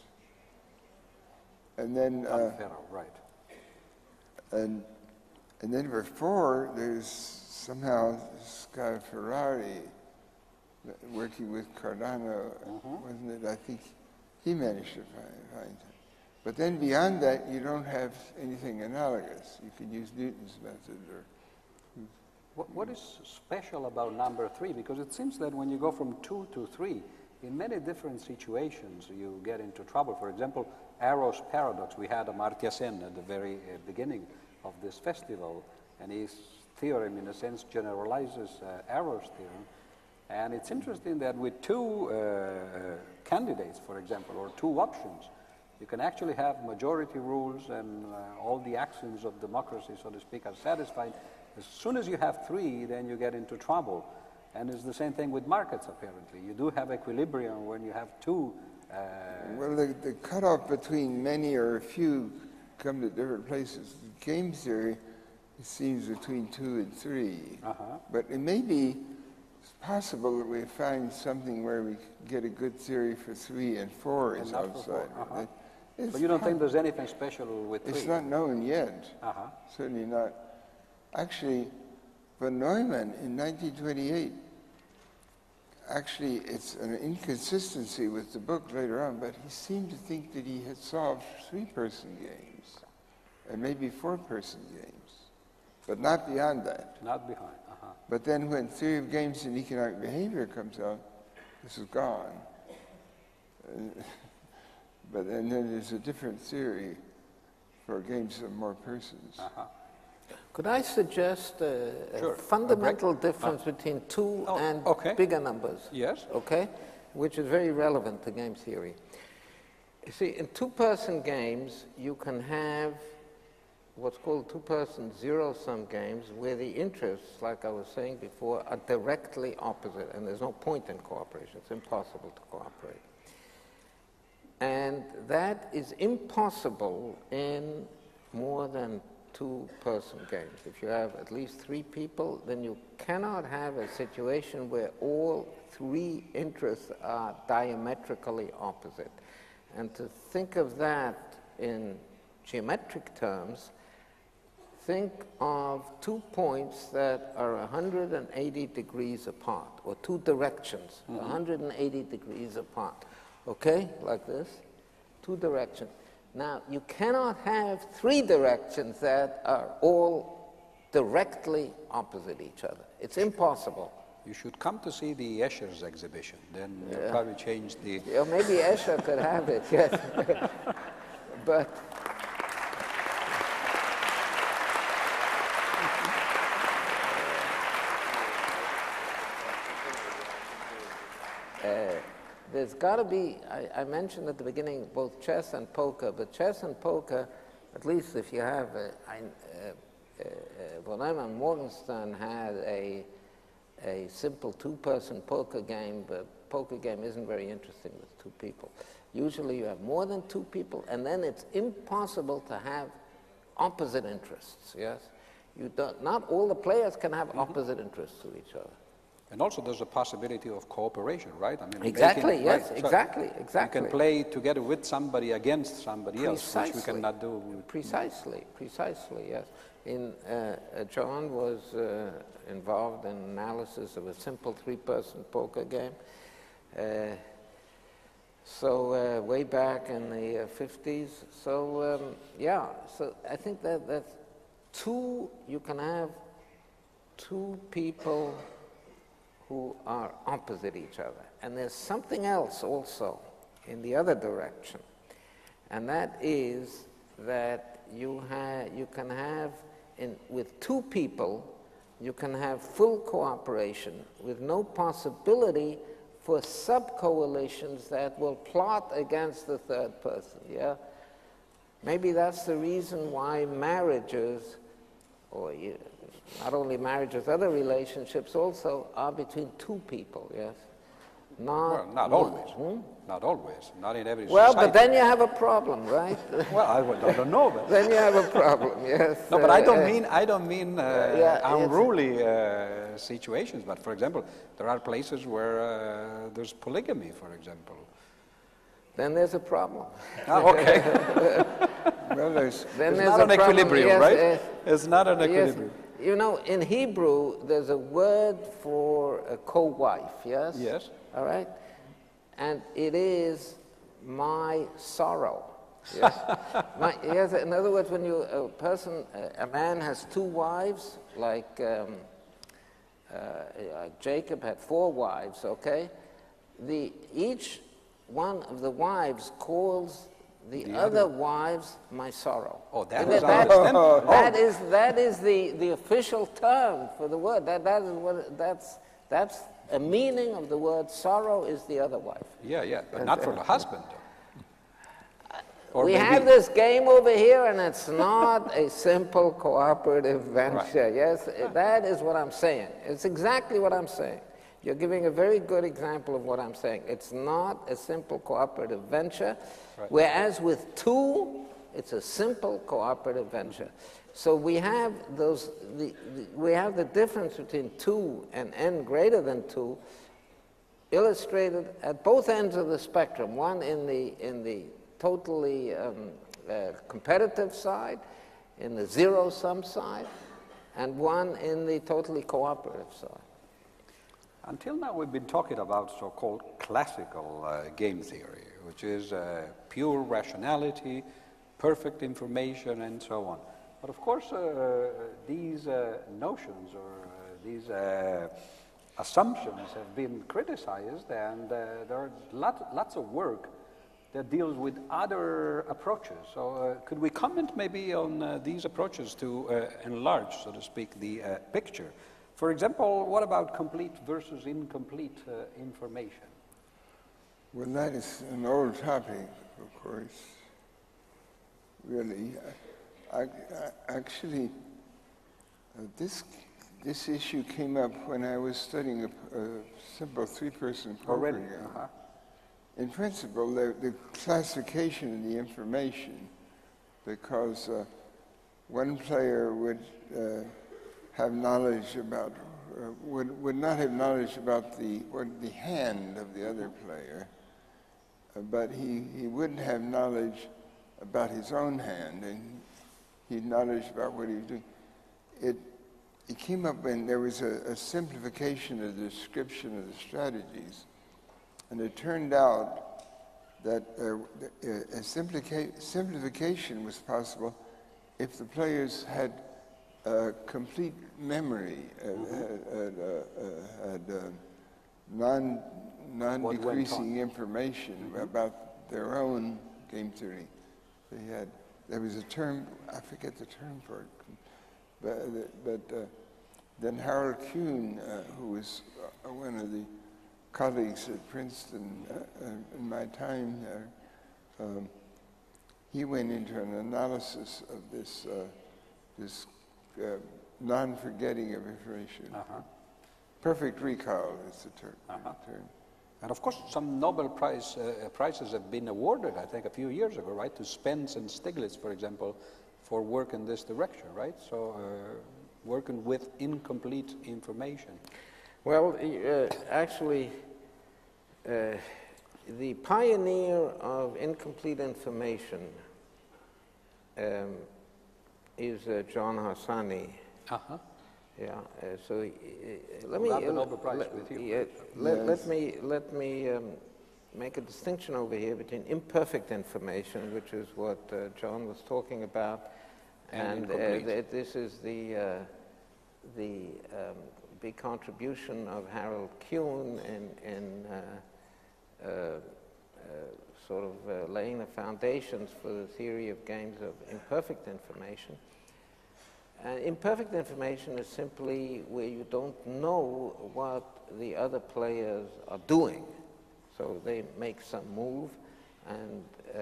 And then... Uh, Ferro, right. And, and then for four, there's somehow this guy Ferrari working with Cardano, mm-hmm. wasn't it? I think he managed to find, find him. But then beyond that, you don't have anything analogous. You can use Newton's method or... What, what is special about number three? Because it seems that when you go from two to three, in many different situations, you get into trouble. For example, Arrow's paradox. We had Amartya Sen at the very uh, beginning of this festival, and his theorem, in a sense, generalizes uh, Arrow's theorem. And it's interesting that with two uh, candidates, for example, or two options, you can actually have majority rules and uh, all the axioms of democracy, so to speak, are satisfied. As soon as you have three, then you get into trouble. And it's the same thing with markets, apparently. You do have equilibrium when you have two. Uh, well, the, the cutoff between many or a few come to different places. The game theory, it seems between two and three. Uh-huh. But it may be possible that we find something where we get a good theory for three and four and is outside. Uh-huh. it, it's but you don't think there's anything special with three? It's not known yet. Uh-huh. Certainly not. Actually, von Neumann in nineteen twenty-eight, actually it's an inconsistency with the book later on, but he seemed to think that he had solved three-person games and maybe four-person games, but not beyond that. Not behind, uh-huh. But then when Theory of Games and Economic Behavior comes out, this is gone. But and then there's a different theory for games of more persons. Uh-huh. Could I suggest a, sure. a fundamental a difference ah. between two oh, and okay. bigger numbers? Yes. Okay? Which is very relevant to game theory. You see, in two-person games, you can have what's called two-person zero-sum games where the interests, like I was saying before, are directly opposite, and there's no point in cooperation. It's impossible to cooperate. And that is impossible in more than two-person games. If you have at least three people, then you cannot have a situation where all three interests are diametrically opposite. And to think of that in geometric terms, think of two points that are one hundred eighty degrees apart, or two directions, mm-hmm. one hundred eighty degrees apart. Okay, like this, two directions. Now, you cannot have three directions that are all directly opposite each other. It's impossible. You should come to see the Escher's exhibition. Then yeah. you'll probably change the... Yeah, maybe Escher could have it, yes. But... Uh, There's got to be, I, I mentioned at the beginning, both chess and poker, but chess and poker, at least if you have, a, I, uh, uh, von Neumann Morgenstern had a, a simple two-person poker game, but poker game isn't very interesting with two people. Usually you have more than two people, and then it's impossible to have opposite interests, yes? You don't, not all the players can have mm-hmm. opposite interests to each other. And also there's a possibility of cooperation, right? I mean, exactly, making, yes, right? So exactly, exactly. You can play together with somebody against somebody precisely. Else, which we cannot do. With, precisely, you know. Precisely, yes. In, uh, uh, John was uh, involved in analysis of a simple three-person poker game. Uh, so uh, way back in the uh, fifties. So, um, yeah, so I think that that's two, you can have two people who are opposite each other. And there's something else also in the other direction, and that is that you, ha you can have, in, with two people, you can have full cooperation with no possibility for sub-coalitions that will plot against the third person, yeah? Maybe that's the reason why marriages, or you, not only marriages, other relationships also are between two people, yes? Not, well, not always. Hmm? Not always. Not in every well, society. Well, but then you have a problem, right? Well, I don't know. But then you have a problem, yes. No, but I don't mean, I don't mean uh, yeah, unruly uh, situations. But, for example, there are places where uh, there's polygamy, for example. Then there's a problem. Ah, okay. Then there's it's not an equilibrium, yes, right? Yes. It's not an equilibrium. Yes. You know, in Hebrew, there's a word for a co-wife, yes? Yes. All right? And it is my sorrow. Yes. my, yes, in other words, when you, a person, a man has two wives, like um, uh, uh, Jacob had four wives, okay? The, each one of the wives calls the, the other, other wives my sorrow. Oh, that, that, that, oh. that is that is the, the official term for the word. That that is what that's that's a meaning of the word sorrow is the other wife. Yeah, yeah, but not for the husband. Or we maybe. have this game over here, and it's not a simple cooperative venture. Right. Yes, that is what I'm saying. It's exactly what I'm saying. You're giving a very good example of what I'm saying. It's not a simple cooperative venture, right. Whereas with two, it's a simple cooperative venture. So we have those. The, the, we have the difference between two and n greater than two, illustrated at both ends of the spectrum. One in the in the totally um, uh, competitive side, in the zero-sum side, and one in the totally cooperative side. Until now, we've been talking about so-called classical uh, game theory, which is uh, pure rationality, perfect information, and so on. But of course, uh, these uh, notions or uh, these uh, assumptions have been criticized, and uh, there are lot, lots of work that deals with other approaches. So uh, could we comment maybe on uh, these approaches to uh, enlarge, so to speak, the uh, picture? For example, what about complete versus incomplete uh, information? Well, that is an old topic, of course, really. I, I, actually, uh, this, this issue came up when I was studying a, a simple three-person program. Already, uh-huh. In principle, the, the classification of the information, because uh, one player would uh, have knowledge about, uh, would, would not have knowledge about the, or the hand of the other player, uh, but he, he would have knowledge about his own hand, and he had knowledge about what he was doing. It, it came up when there was a, a simplification of the description of the strategies, and it turned out that uh, a simplica- simplification was possible if the players had Uh, complete memory, uh, had, uh, uh, had uh, non, non-decreasing information mm-hmm. about their own game theory. They had, there was a term, I forget the term for it, but, but uh, then Harold Kuhn, uh, who was one of the colleagues at Princeton uh, in my time there, um, he went into an analysis of this, uh, this Uh, non-forgetting of information. Uh-huh. Perfect recall is the term. Uh-huh. term. And of course, some Nobel Prize uh, prizes have been awarded, I think, a few years ago, right, to Spence and Stiglitz, for example, for work in this direction, right? So, uh, working with incomplete information. Well, uh, actually, uh, the pioneer of incomplete information um, is uh, John Harsanyi. Uh-huh. Yeah, uh, so uh, let me, uh, let, with you. Uh, let, yes. let me, let me um, make a distinction over here between imperfect information, which is what uh, John was talking about, and, and uh, th this is the, uh, the um, big contribution of Harold Kuhn in, in uh, uh, uh, sort of uh, laying the foundations for the theory of games of imperfect information. And imperfect information is simply where you don't know what the other players are doing. So they make some move, and uh,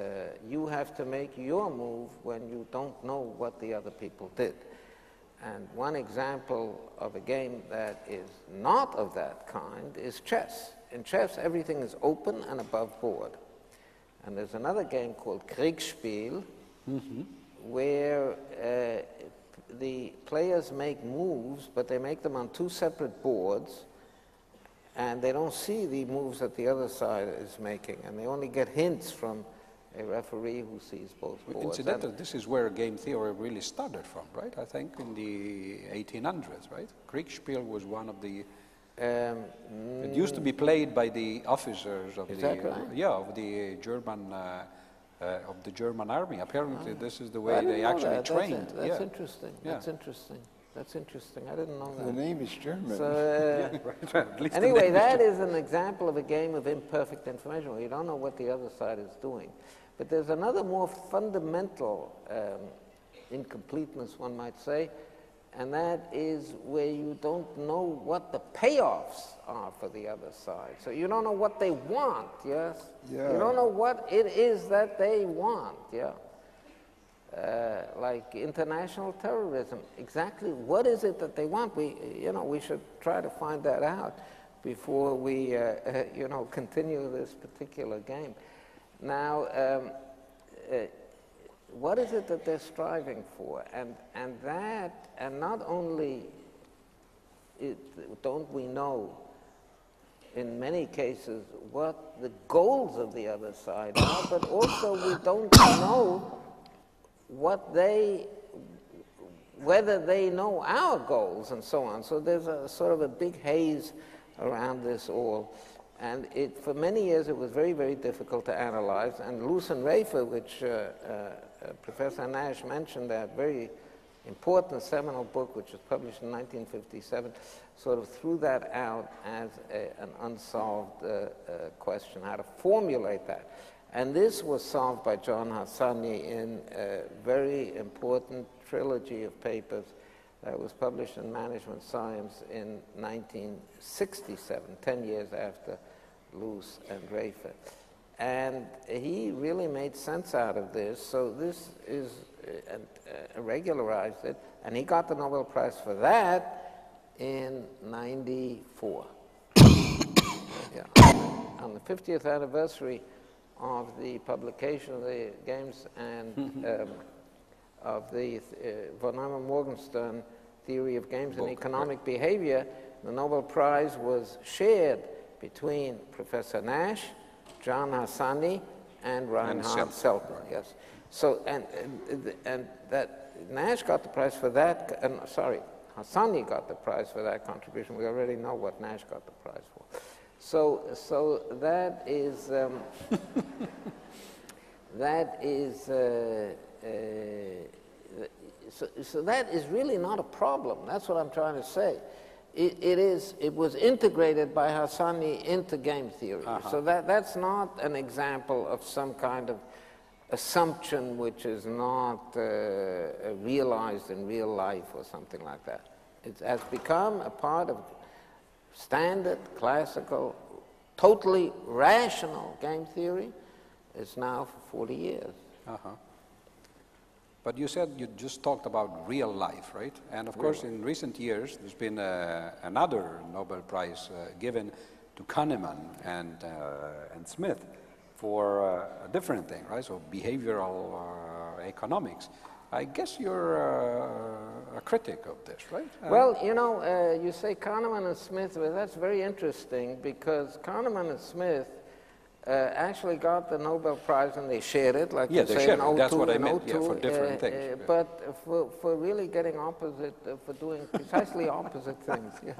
you have to make your move when you don't know what the other people did. And one example of a game that is not of that kind is chess. In chess, everything is open and above board. And there's another game called Kriegsspiel, mm-hmm. where uh, the players make moves, but they make them on two separate boards, and they don't see the moves that the other side is making, and they only get hints from a referee who sees both boards. Incidentally, this is where game theory really started from, right? I think in the eighteen hundreds, right? Kriegsspiel was one of the... Um, it used to be played by the officers of the... Right? Yeah, of the German... Uh, Uh, of the German army. Apparently, oh. this is the way they actually that. trained. That's, that's yeah. interesting. Yeah. That's interesting. That's interesting. I didn't know that. The name is German. So, uh, yeah, right. Anyway, that is, is an example of a game of imperfect information, where you don't know what the other side is doing. But there's another more fundamental um, incompleteness, one might say, and that is where you don't know what the payoffs are for the other side. So you don't know what they want, yes? Yeah. You don't know what it is that they want, yeah? Uh, like international terrorism, exactly what is it that they want? We, you know, we should try to find that out before we, uh, uh, you know, continue this particular game. Now, um, uh, what is it that they're striving for? And, and that, and not only it, don't we know, in many cases, what the goals of the other side are, but also we don't know what they, whether they know our goals and so on. So there's a sort of a big haze around this all. And it, for many years, it was very, very difficult to analyze. And Luce and Raiffa, which uh, uh, Uh, Professor Nash mentioned that very important seminal book, which was published in nineteen fifty-seven, sort of threw that out as a, an unsolved uh, uh, question, how to formulate that. And this was solved by John Harsanyi in a very important trilogy of papers that was published in Management Science in nineteen sixty-seven, ten years after Luce and Raiffa. And he really made sense out of this, so this is uh, uh, regularized it, and he got the Nobel Prize for that in ninety-four. Yeah. On the fiftieth anniversary of the publication of the games and um, of the uh, von Neumann Morgenstern theory of games and economic behavior, the Nobel Prize was shared between Professor Nash, John Harsanyi, and Reinhard Selten. Yes. So, and, and, and that Nash got the prize for that, and sorry, Harsanyi got the prize for that contribution. We already know what Nash got the prize for. So, so that is, um, that is, uh, uh, so, so that is really not a problem. That's what I'm trying to say. It, it is. It was integrated by Harsanyi into game theory. Uh-huh. So that that's not an example of some kind of assumption which is not uh, realized in real life or something like that. It has become a part of standard, classical, totally rational game theory. It's now for forty years. Uh-huh. But you said you just talked about real life, right? And of course, in recent years, there's been uh, another Nobel Prize uh, given to Kahneman and, uh, and Smith for uh, a different thing, right? So behavioral uh, economics. I guess you're uh, a critic of this, right? Uh, well, you know, uh, you say Kahneman and Smith, well, that's very interesting because Kahneman and Smith Uh, actually got the Nobel Prize and they shared it, like yes, you say, in oh two, that's what I meant, yeah, for different uh, things. Uh, yeah. But for, for really getting opposite, uh, for doing precisely opposite things, yes.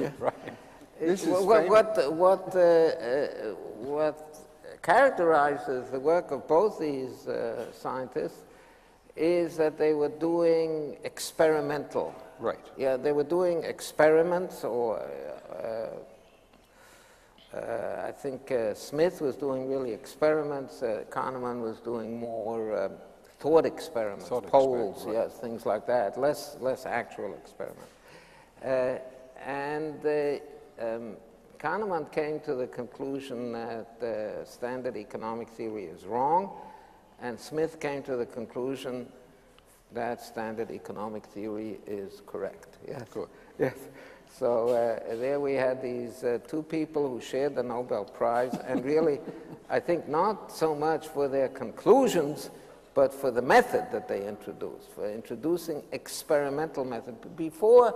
yes. Right. This is what what, what, uh, uh, what characterizes the work of both these uh, scientists is that they were doing experimental. Right. Yeah, they were doing experiments or... Uh, Uh, I think uh, Smith was doing really experiments, uh, Kahneman was doing more uh, thought experiments, thought polls, experiment, yes, right. things like that, less, less actual experiment. Uh, and the, um, Kahneman came to the conclusion that uh, standard economic theory is wrong, and Smith came to the conclusion that standard economic theory is correct. Yes. Cool. Yes. So uh, there we had these uh, two people who shared the Nobel Prize, and really, I think not so much for their conclusions, but for the method that they introduced, for introducing experimental method. Before,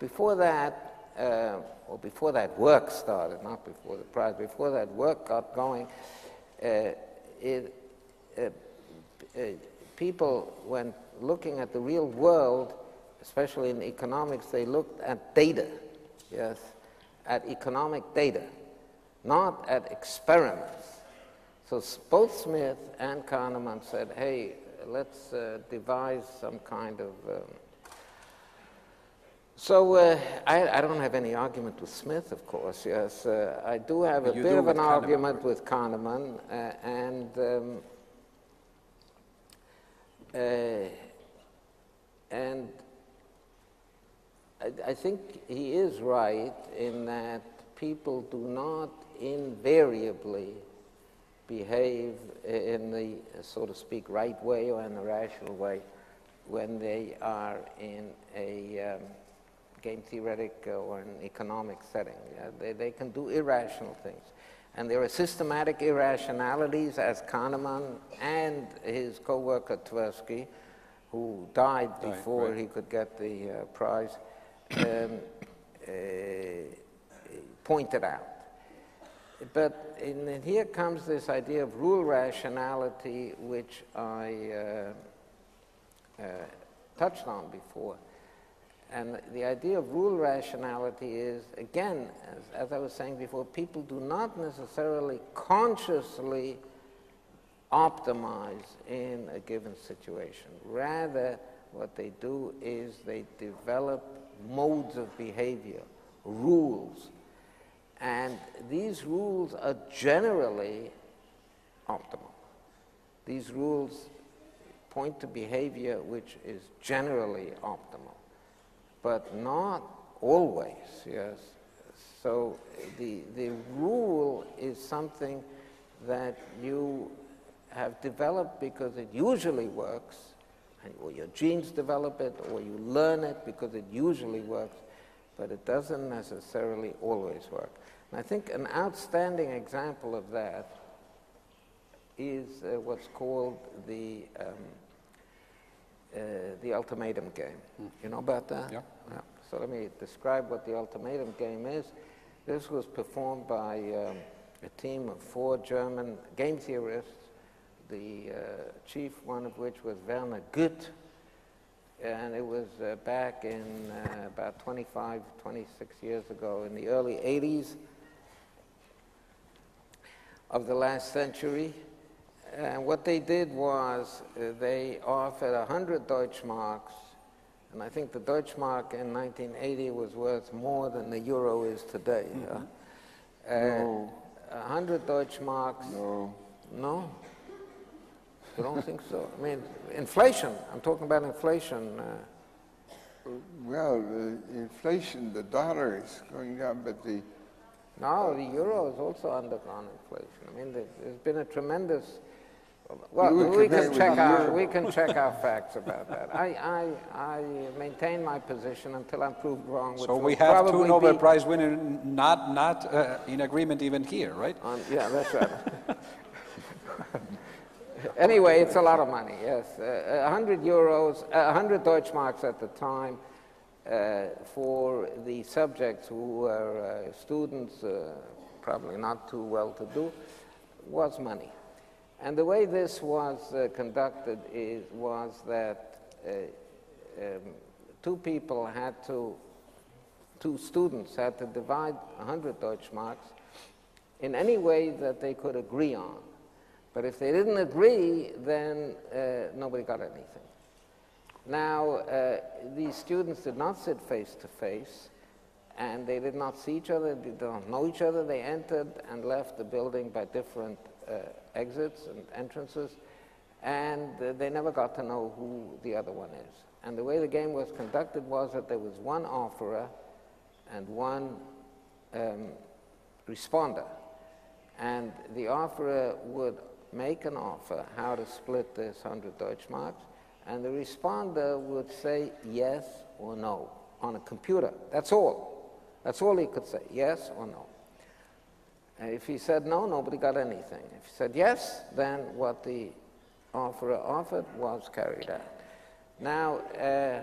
before that, uh, or before that work started, not before the prize, before that work got going, uh, it, uh, uh, people, when looking at the real world, especially in economics, they looked at data, yes, at economic data, not at experiments. So both Smith and Kahneman said, hey, let's uh, devise some kind of... Um... So uh, I, I don't have any argument with Smith, of course, yes. Uh, I do have a you bit of an Kahneman, argument right? with Kahneman, uh, and... Um, uh, and I, I think he is right in that people do not invariably behave in the, so to speak, right way or in the rational way when they are in a um, game theoretic or an economic setting. Yeah, they, they can do irrational things. And there are systematic irrationalities, as Kahneman and his co-worker Tversky, who died before right, right. he could get the uh, prize, um, uh, pointed out. But in, and here comes this idea of rule rationality, which I uh, uh, touched on before. And the idea of rule rationality is, again, as, as I was saying before, people do not necessarily consciously optimize in a given situation. Rather, what they do is they develop modes of behavior, rules, and these rules are generally optimal. These rules point to behavior which is generally optimal, but not always, yes. So the, the rule is something that you have developed because it usually works, and, or your genes develop it, or you learn it because it usually works, but it doesn't necessarily always work. And I think an outstanding example of that is uh, what's called the, um, uh, the ultimatum game. Mm. You know about that? Yeah. Yeah. So let me describe what the ultimatum game is. This was performed by um, a team of four German game theorists, the uh, chief one of which was Werner Güth, and it was uh, back in uh, about twenty-five, twenty-six years ago, in the early eighties of the last century. And what they did was uh, they offered one hundred Deutschmarks, and I think the Deutschmark in nineteen eighty was worth more than the euro is today. Mm-hmm. uh, no. one hundred Deutschmarks. No. No? You don't think so? I mean, inflation. I'm talking about inflation. Uh. Well, uh, inflation, the dollar is going down, but the... No, the euro has also undergone inflation. I mean, there's been a tremendous... Well, we can, check our, we can check our facts about that. I, I, I maintain my position until I'm proved wrong. Which so we have two Nobel be... Prize winners not, not uh, in agreement even here, right? Um, yeah, that's right. Anyway, it's a lot of money, yes. Uh, one hundred euros, uh, one hundred Deutschmarks at the time uh, for the subjects who were uh, students, uh, probably not too well to do, was money. And the way this was uh, conducted is, was that uh, um, two people had to, two students had to divide one hundred Deutschmarks in any way that they could agree on. But if they didn't agree, then uh, nobody got anything. Now, uh, these students did not sit face to face, and they did not see each other, they don't know each other. They entered and left the building by different uh, exits and entrances, and they never got to know who the other one is. And the way the game was conducted was that there was one offerer and one um, responder. And the offerer would make an offer, how to split this hundred Deutschmarks, and the responder would say yes or no on a computer. That's all. That's all he could say, yes or no. And if he said no, nobody got anything. If he said yes, then what the offerer offered was carried out. Now, uh,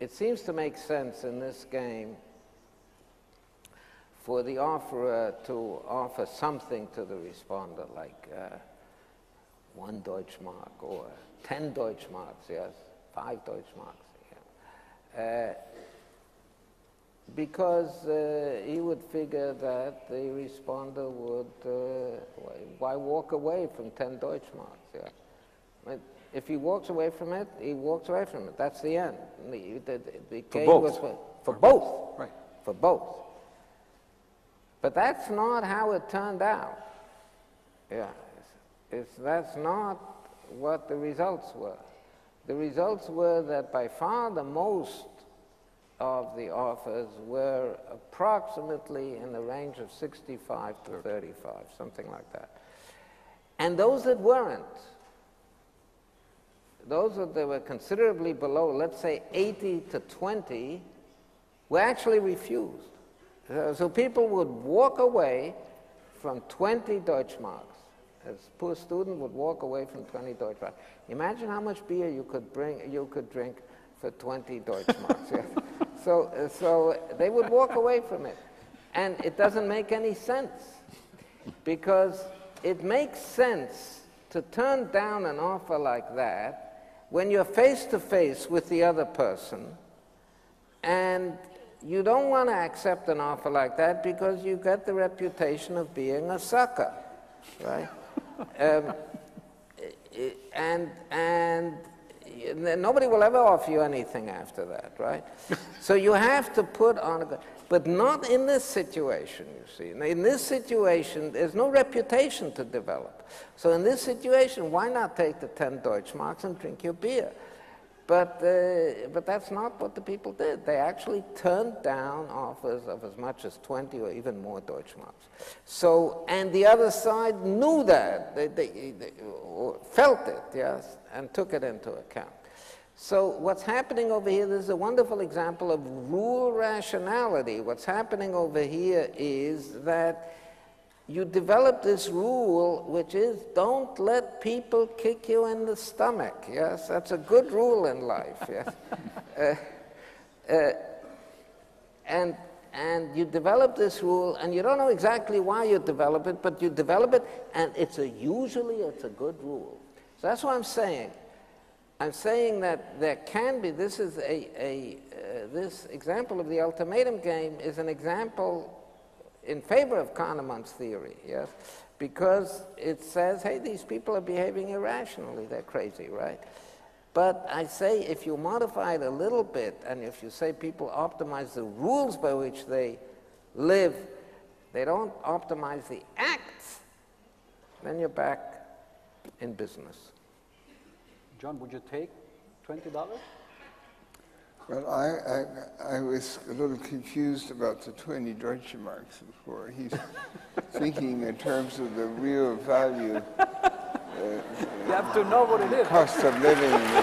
it seems to make sense in this game for the offerer to offer something to the responder, like uh, one Deutschmark or ten Deutschmarks, yes, five Deutschmarks, yeah. Uh, because uh, he would figure that the responder would, uh, why walk away from ten Deutschmarks, yeah. But if he walks away from it, he walks away from it. That's the end. The, the, the game was for, for both. Right. For both. But that's not how it turned out. Yeah, it's, it's, that's not what the results were. The results were that by far the most of the offers were approximately in the range of sixty-five to thirty-five, something like that. And those that weren't, those that they were considerably below, let's say eighty to twenty, were actually refused. So people would walk away from twenty Deutschmarks. A poor student would walk away from twenty Deutschmarks. Imagine how much beer you could bring, you could drink for twenty Deutschmarks. Yeah. So, so they would walk away from it, and it doesn't make any sense, because it makes sense to turn down an offer like that when you're face to face with the other person, and you don't want to accept an offer like that because you get the reputation of being a sucker, right? um, and and nobody will ever offer you anything after that, right? So you have to put on a, but not in this situation, you see. In this situation, there's no reputation to develop. So in this situation, why not take the ten Deutschmarks and drink your beer? But, uh, but that's not what the people did. They actually turned down offers of as much as twenty or even more Deutschmarks. So, and the other side knew that, they, they, they felt it, yes, and took it into account. So what's happening over here, this is a wonderful example of rule rationality. What's happening over here is that you develop this rule, which is don't let people kick you in the stomach, yes? That's a good rule in life, yes? uh, uh, and, and you develop this rule, and you don't know exactly why you develop it, but you develop it, and it's a, usually it's a good rule. So that's what I'm saying. I'm saying that there can be, this is a, a uh, this example of the ultimatum game is an example in favor of Kahneman's theory, yes, because it says, hey, these people are behaving irrationally, they're crazy, right? But I say if you modify it a little bit, and if you say people optimize the rules by which they live, they don't optimize the acts, then you're back in business. John, would you take twenty dollars? Well, I, I, I was a little confused about the twenty Deutschmarks before. He's thinking in terms of the real value. Uh, you have to know what it is. Cost of living.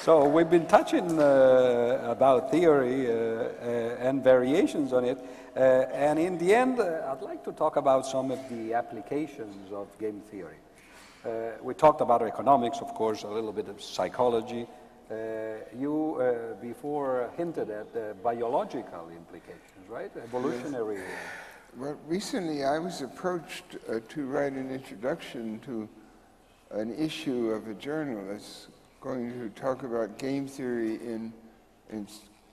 So we've been touching uh, about theory uh, uh, and variations on it. Uh, and in the end, uh, I'd like to talk about some of the applications of game theory. Uh, we talked about economics, of course, a little bit of psychology. Uh, you, uh, before, hinted at uh, biological implications, right? Evolutionary. Yes. Well, recently I was approached uh, to write an introduction to an issue of a journal that's going to talk about game theory in, in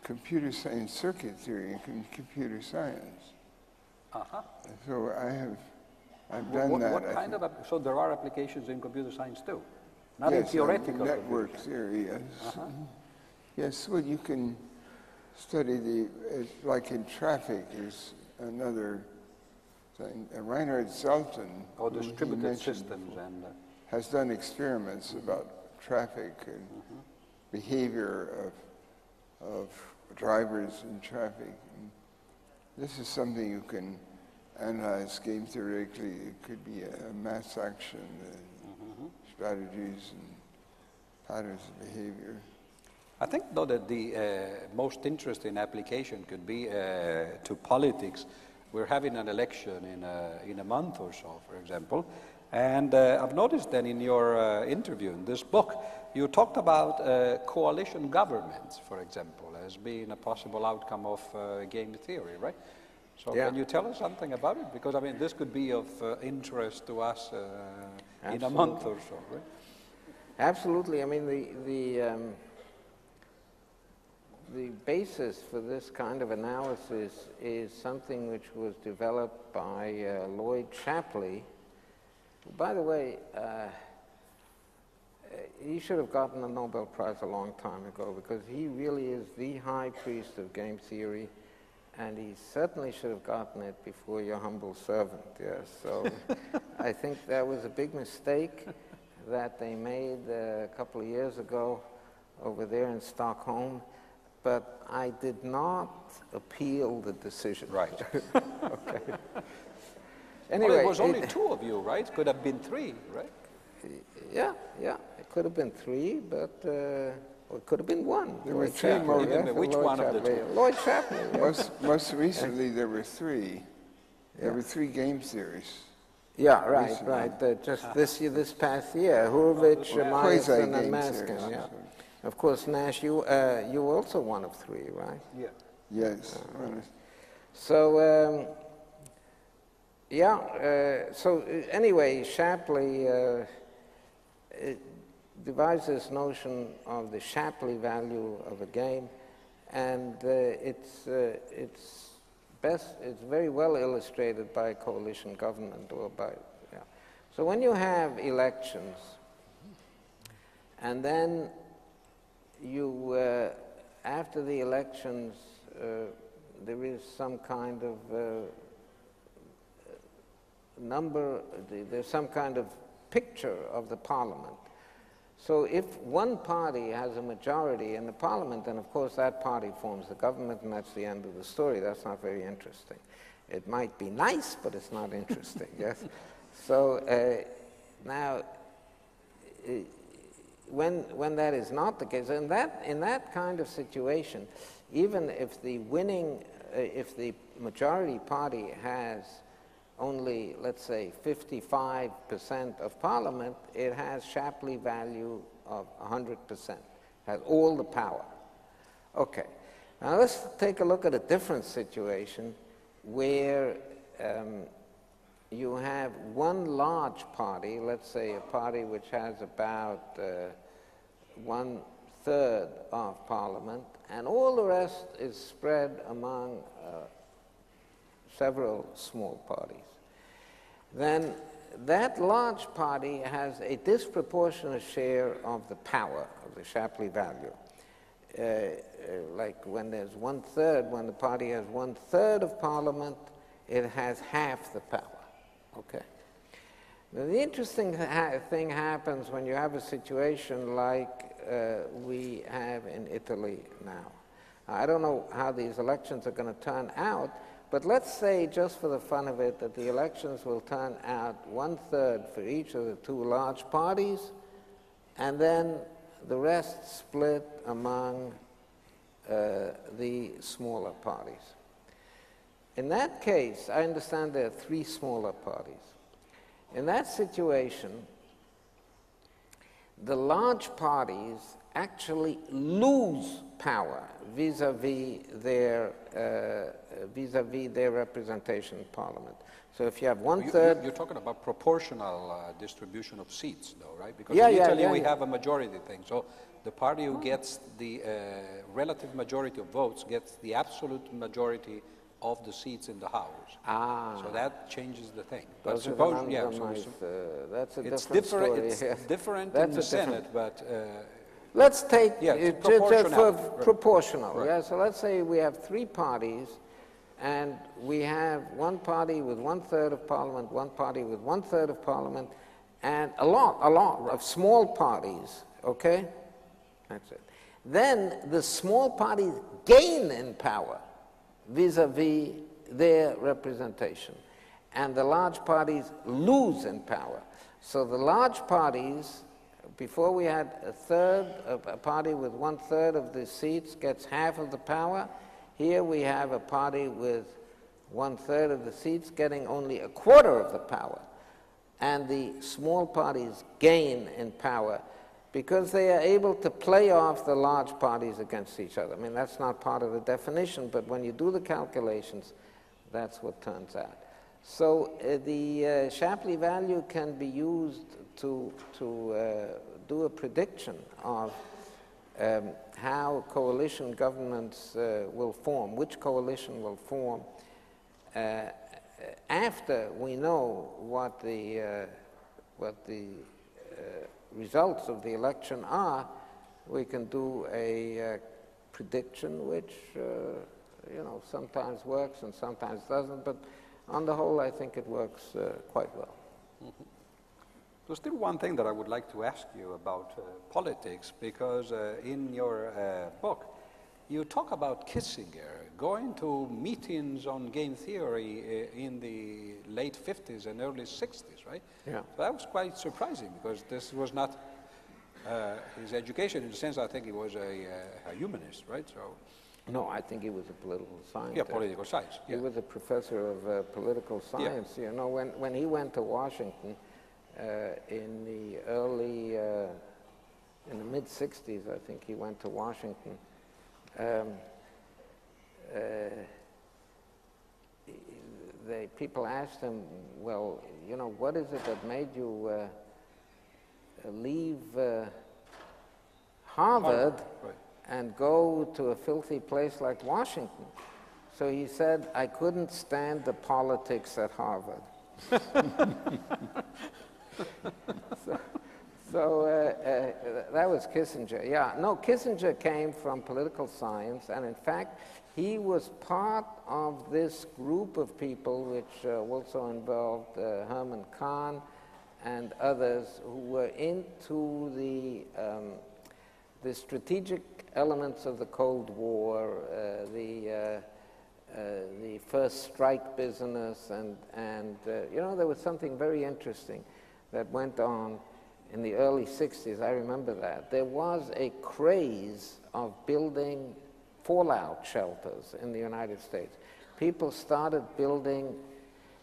computer science, circuit theory, and computer science. Uh-huh. So I have, I've done what, that. What kind of, so there are applications in computer science too? Not yes, in theoretical network theory, yes. Uh-huh. Yes, well, you can, study the, it's like in traffic is another thing. Uh, Reinhard Selten, or distributed systems, and uh, has done experiments about traffic and mm-hmm. behavior of, of drivers in traffic. And this is something you can analyze game theoretically. It could be a, a mass action, and mm-hmm. strategies and patterns of behavior. I think, though, that the uh, most interesting application could be uh, to politics. We're having an election in a, in a month or so, for example, and uh, I've noticed that in your uh, interview, in this book, you talked about uh, coalition governments, for example, as being a possible outcome of uh, game theory, right? So yeah. Can you tell us something about it? Because, I mean, this could be of uh, interest to us uh, in a month or so, right? Absolutely. I mean, the... the um The basis for this kind of analysis is something which was developed by uh, Lloyd Shapley. By the way, uh, he should have gotten the Nobel Prize a long time ago, because he really is the high priest of game theory, and he certainly should have gotten it before your humble servant. Yes, so I think that was a big mistake that they made uh, a couple of years ago over there in Stockholm. But I did not appeal the decision. Right. Okay. Anyway, well, it was only it, two of you, right? Could have been three, right? Yeah, yeah. It could have been three, but uh, well, it could have been one. There Lloyd were three. More, yeah? Which Lloyd one Chapley. Of the two? Lloyd Shapley. Yeah. Most, most recently, there were three. There yeah. were three game series. Yeah, right, recently. Right. Uh, just ah. this year, this past year, Hurwicz, yeah. Myerson, and Maskin. Yeah. Of course, Nash, you uh, you were also one of three, right? Yeah. Yes. Uh, right. So, um, yeah, uh, so anyway, Shapley uh, devised this notion of the Shapley value of a game, and uh, it's, uh, it's, best, it's very well illustrated by coalition government or by, yeah. So when you have elections, and then you, uh, after the elections, uh, there is some kind of uh, number, there's some kind of picture of the parliament. So if one party has a majority in the parliament, then of course that party forms the government, and that's the end of the story. That's not very interesting. It might be nice, but it's not interesting, yes? So uh, now, uh, When, when that is not the case, and that, in that kind of situation, even if the winning, uh, if the majority party has only, let's say, fifty-five percent of parliament, it has Shapley value of one hundred percent, has all the power. Okay, now let's take a look at a different situation where um, you have one large party, let's say a party which has about uh, one third of parliament, and all the rest is spread among uh, several small parties. Then that large party has a disproportionate share of the power of the Shapley value. Uh, like when there's one third, when the party has one third of parliament, it has half the power. Okay. Now, the interesting ha thing happens when you have a situation like uh, we have in Italy now. Now. I don't know how these elections are going to turn out, but let's say, just for the fun of it, that the elections will turn out one-third for each of the two large parties, and then the rest split among uh, the smaller parties. In that case, I understand there are three smaller parties. In that situation, the large parties actually lose power vis-a-vis their, uh, vis-a-vis their representation in parliament. So if you have one you, third... You're talking about proportional uh, distribution of seats, though, right? Because yeah, in yeah, Italy yeah, we yeah. have a majority thing. So the party who gets the uh, relative majority of votes gets the absolute majority of the seats in the House. Ah. So that changes the thing. But Those suppose, yeah, so, uh, that's a it's different, different story. It's different in the Senate, but uh, Let's take yeah, it's uh, proportional. For right. proportional right. Yeah? So let's say we have three parties, and we have one party with one third of parliament, one party with one third of parliament, and a lot, a lot right. of small parties. Okay, that's it. Then the small parties gain in power vis-a-vis -vis their representation, and the large parties lose in power. So the large parties, before we had a third, a party with one third of the seats gets half of the power. Here we have a party with one third of the seats getting only a quarter of the power. And the small parties gain in power because they are able to play off the large parties against each other. I mean, that's not part of the definition, but when you do the calculations, that's what turns out. So uh, the uh, Shapley value can be used to, to uh, do a prediction of um, how coalition governments uh, will form, which coalition will form, uh, after we know what the, uh, what the uh, results of the election are. We can do a uh, prediction which, uh, you know, sometimes works and sometimes doesn't, but on the whole, I think it works uh, quite well. Mm-hmm. There's still one thing that I would like to ask you about uh, politics, because uh, in your uh, book, you talk about Kissinger going to meetings on game theory uh, in the late fifties and early sixties, right? Yeah. So that was quite surprising, because this was not uh, his education. In a sense, I think he was a, a humanist, right? So. No, I think he was a political scientist. Yeah, political science. Yeah. He was a professor of uh, political science. Yeah. You know, when, when he went to Washington uh, in the early, uh, in the mid sixties, I think he went to Washington, um, uh, the people asked him, well, you know, what is it that made you uh, leave uh, Harvard? Harvard right. and go to a filthy place like Washington. So he said, I couldn't stand the politics at Harvard. so so uh, uh, that was Kissinger, yeah. No, Kissinger came from political science, and in fact, he was part of this group of people, which uh, also involved uh, Herman Kahn and others, who were into the, um, the strategic elements of the Cold War, uh, the, uh, uh, the first strike business, and, and uh, you know, there was something very interesting that went on in the early sixties, I remember that. There was a craze of building fallout shelters in the United States. People started building,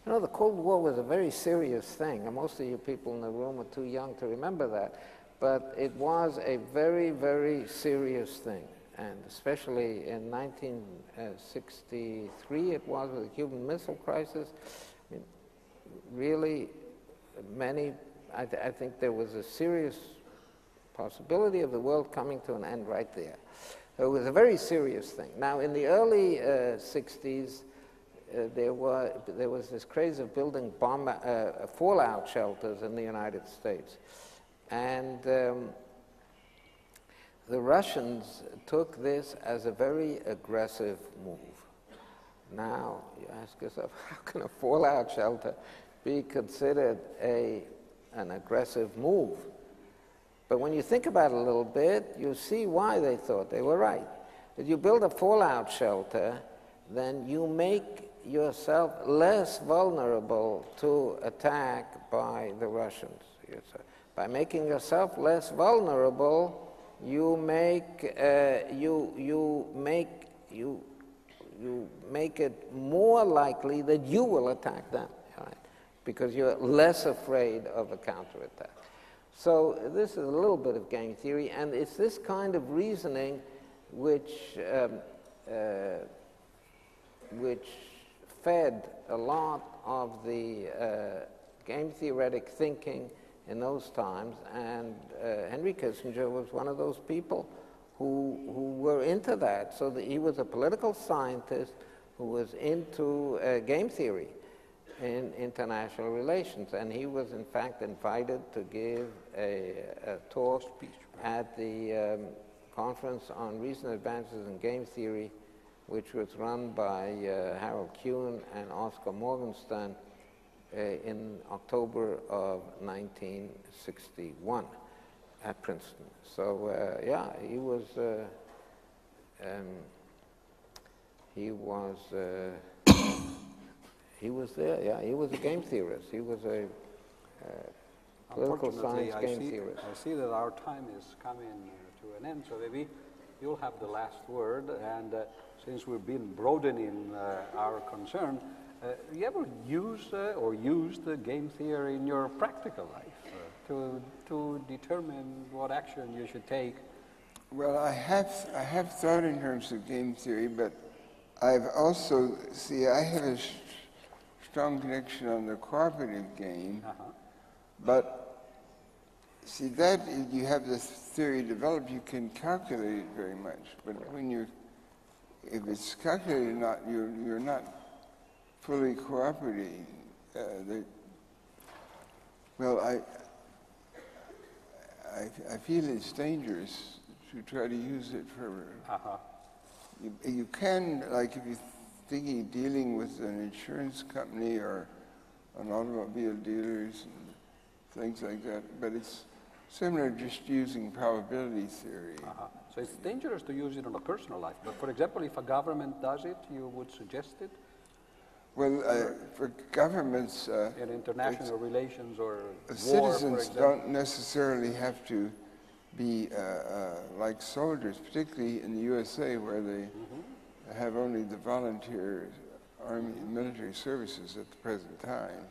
you know, the Cold War was a very serious thing, and most of you people in the room are too young to remember that. But it was a very, very serious thing, and especially in nineteen sixty-three, it was with the Cuban Missile Crisis. I mean, really, many, I, th I think there was a serious possibility of the world coming to an end right there. So it was a very serious thing. Now, in the early uh, sixties, uh, there, were, there was this craze of building bomb, uh, fallout shelters in the United States. And um, the Russians took this as a very aggressive move. Now, you ask yourself, how can a fallout shelter be considered a, an aggressive move? But when you think about it a little bit, you see why they thought they were right. If you build a fallout shelter, then you make yourself less vulnerable to attack by the Russians. By making yourself less vulnerable, you make uh, you you make you you make it more likely that you will attack them, right? Because you're less afraid of a counterattack. So this is a little bit of game theory, and it's this kind of reasoning which um, uh, which fed a lot of the uh, game theoretic thinking in those times, and uh, Henry Kissinger was one of those people who, who were into that. So that he was a political scientist who was into uh, game theory. in international relations, and he was in fact invited to give a, a talk at the um, conference on recent advances in game theory, which was run by uh, Harold Kuhn and Oscar Morgenstern uh, in October of nineteen sixty-one at Princeton. So uh, yeah, he was uh, um, he was uh, he was there. Yeah, he was a game theorist. He was a uh, political science I game see, theorist. I see that our time is coming to an end, so maybe you'll have the last word. And uh, since we've been broadening uh, our concern, uh, you ever used uh, or used the game theory in your practical life to to determine what action you should take? Well, I have I have thought in terms of game theory, but I've also see I have a st strong connection on the cooperative game, uh-huh. but. See, that you have the theory developed, you can calculate it very much. But when you, if it's calculated or not, you're, you're not fully cooperating. Uh, the, well, I, I, I feel it's dangerous to try to use it for. Uh-huh. you, you can, like, if you're thinking dealing with an insurance company or an automobile dealers and things like that, but it's similar, just using probability theory. Uh-huh. So it's dangerous to use it in a personal life, but for example, if a government does it, you would suggest it? Well, uh, for governments... Uh, in international relations or war, citizens don't necessarily have to be uh, uh, like soldiers, particularly in the U S A where they mm-hmm. have only the volunteer army and military services at the present time.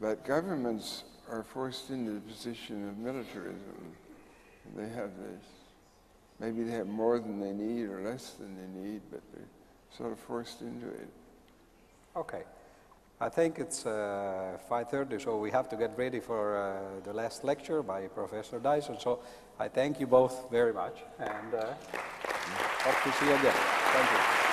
But governments are forced into the position of militarism. They have this, maybe they have more than they need or less than they need, but they're sort of forced into it. Okay. I think it's uh, five thirty, so we have to get ready for uh, the last lecture by Professor Dyson. So I thank you both very much, and uh, hope to see you again. Thank you.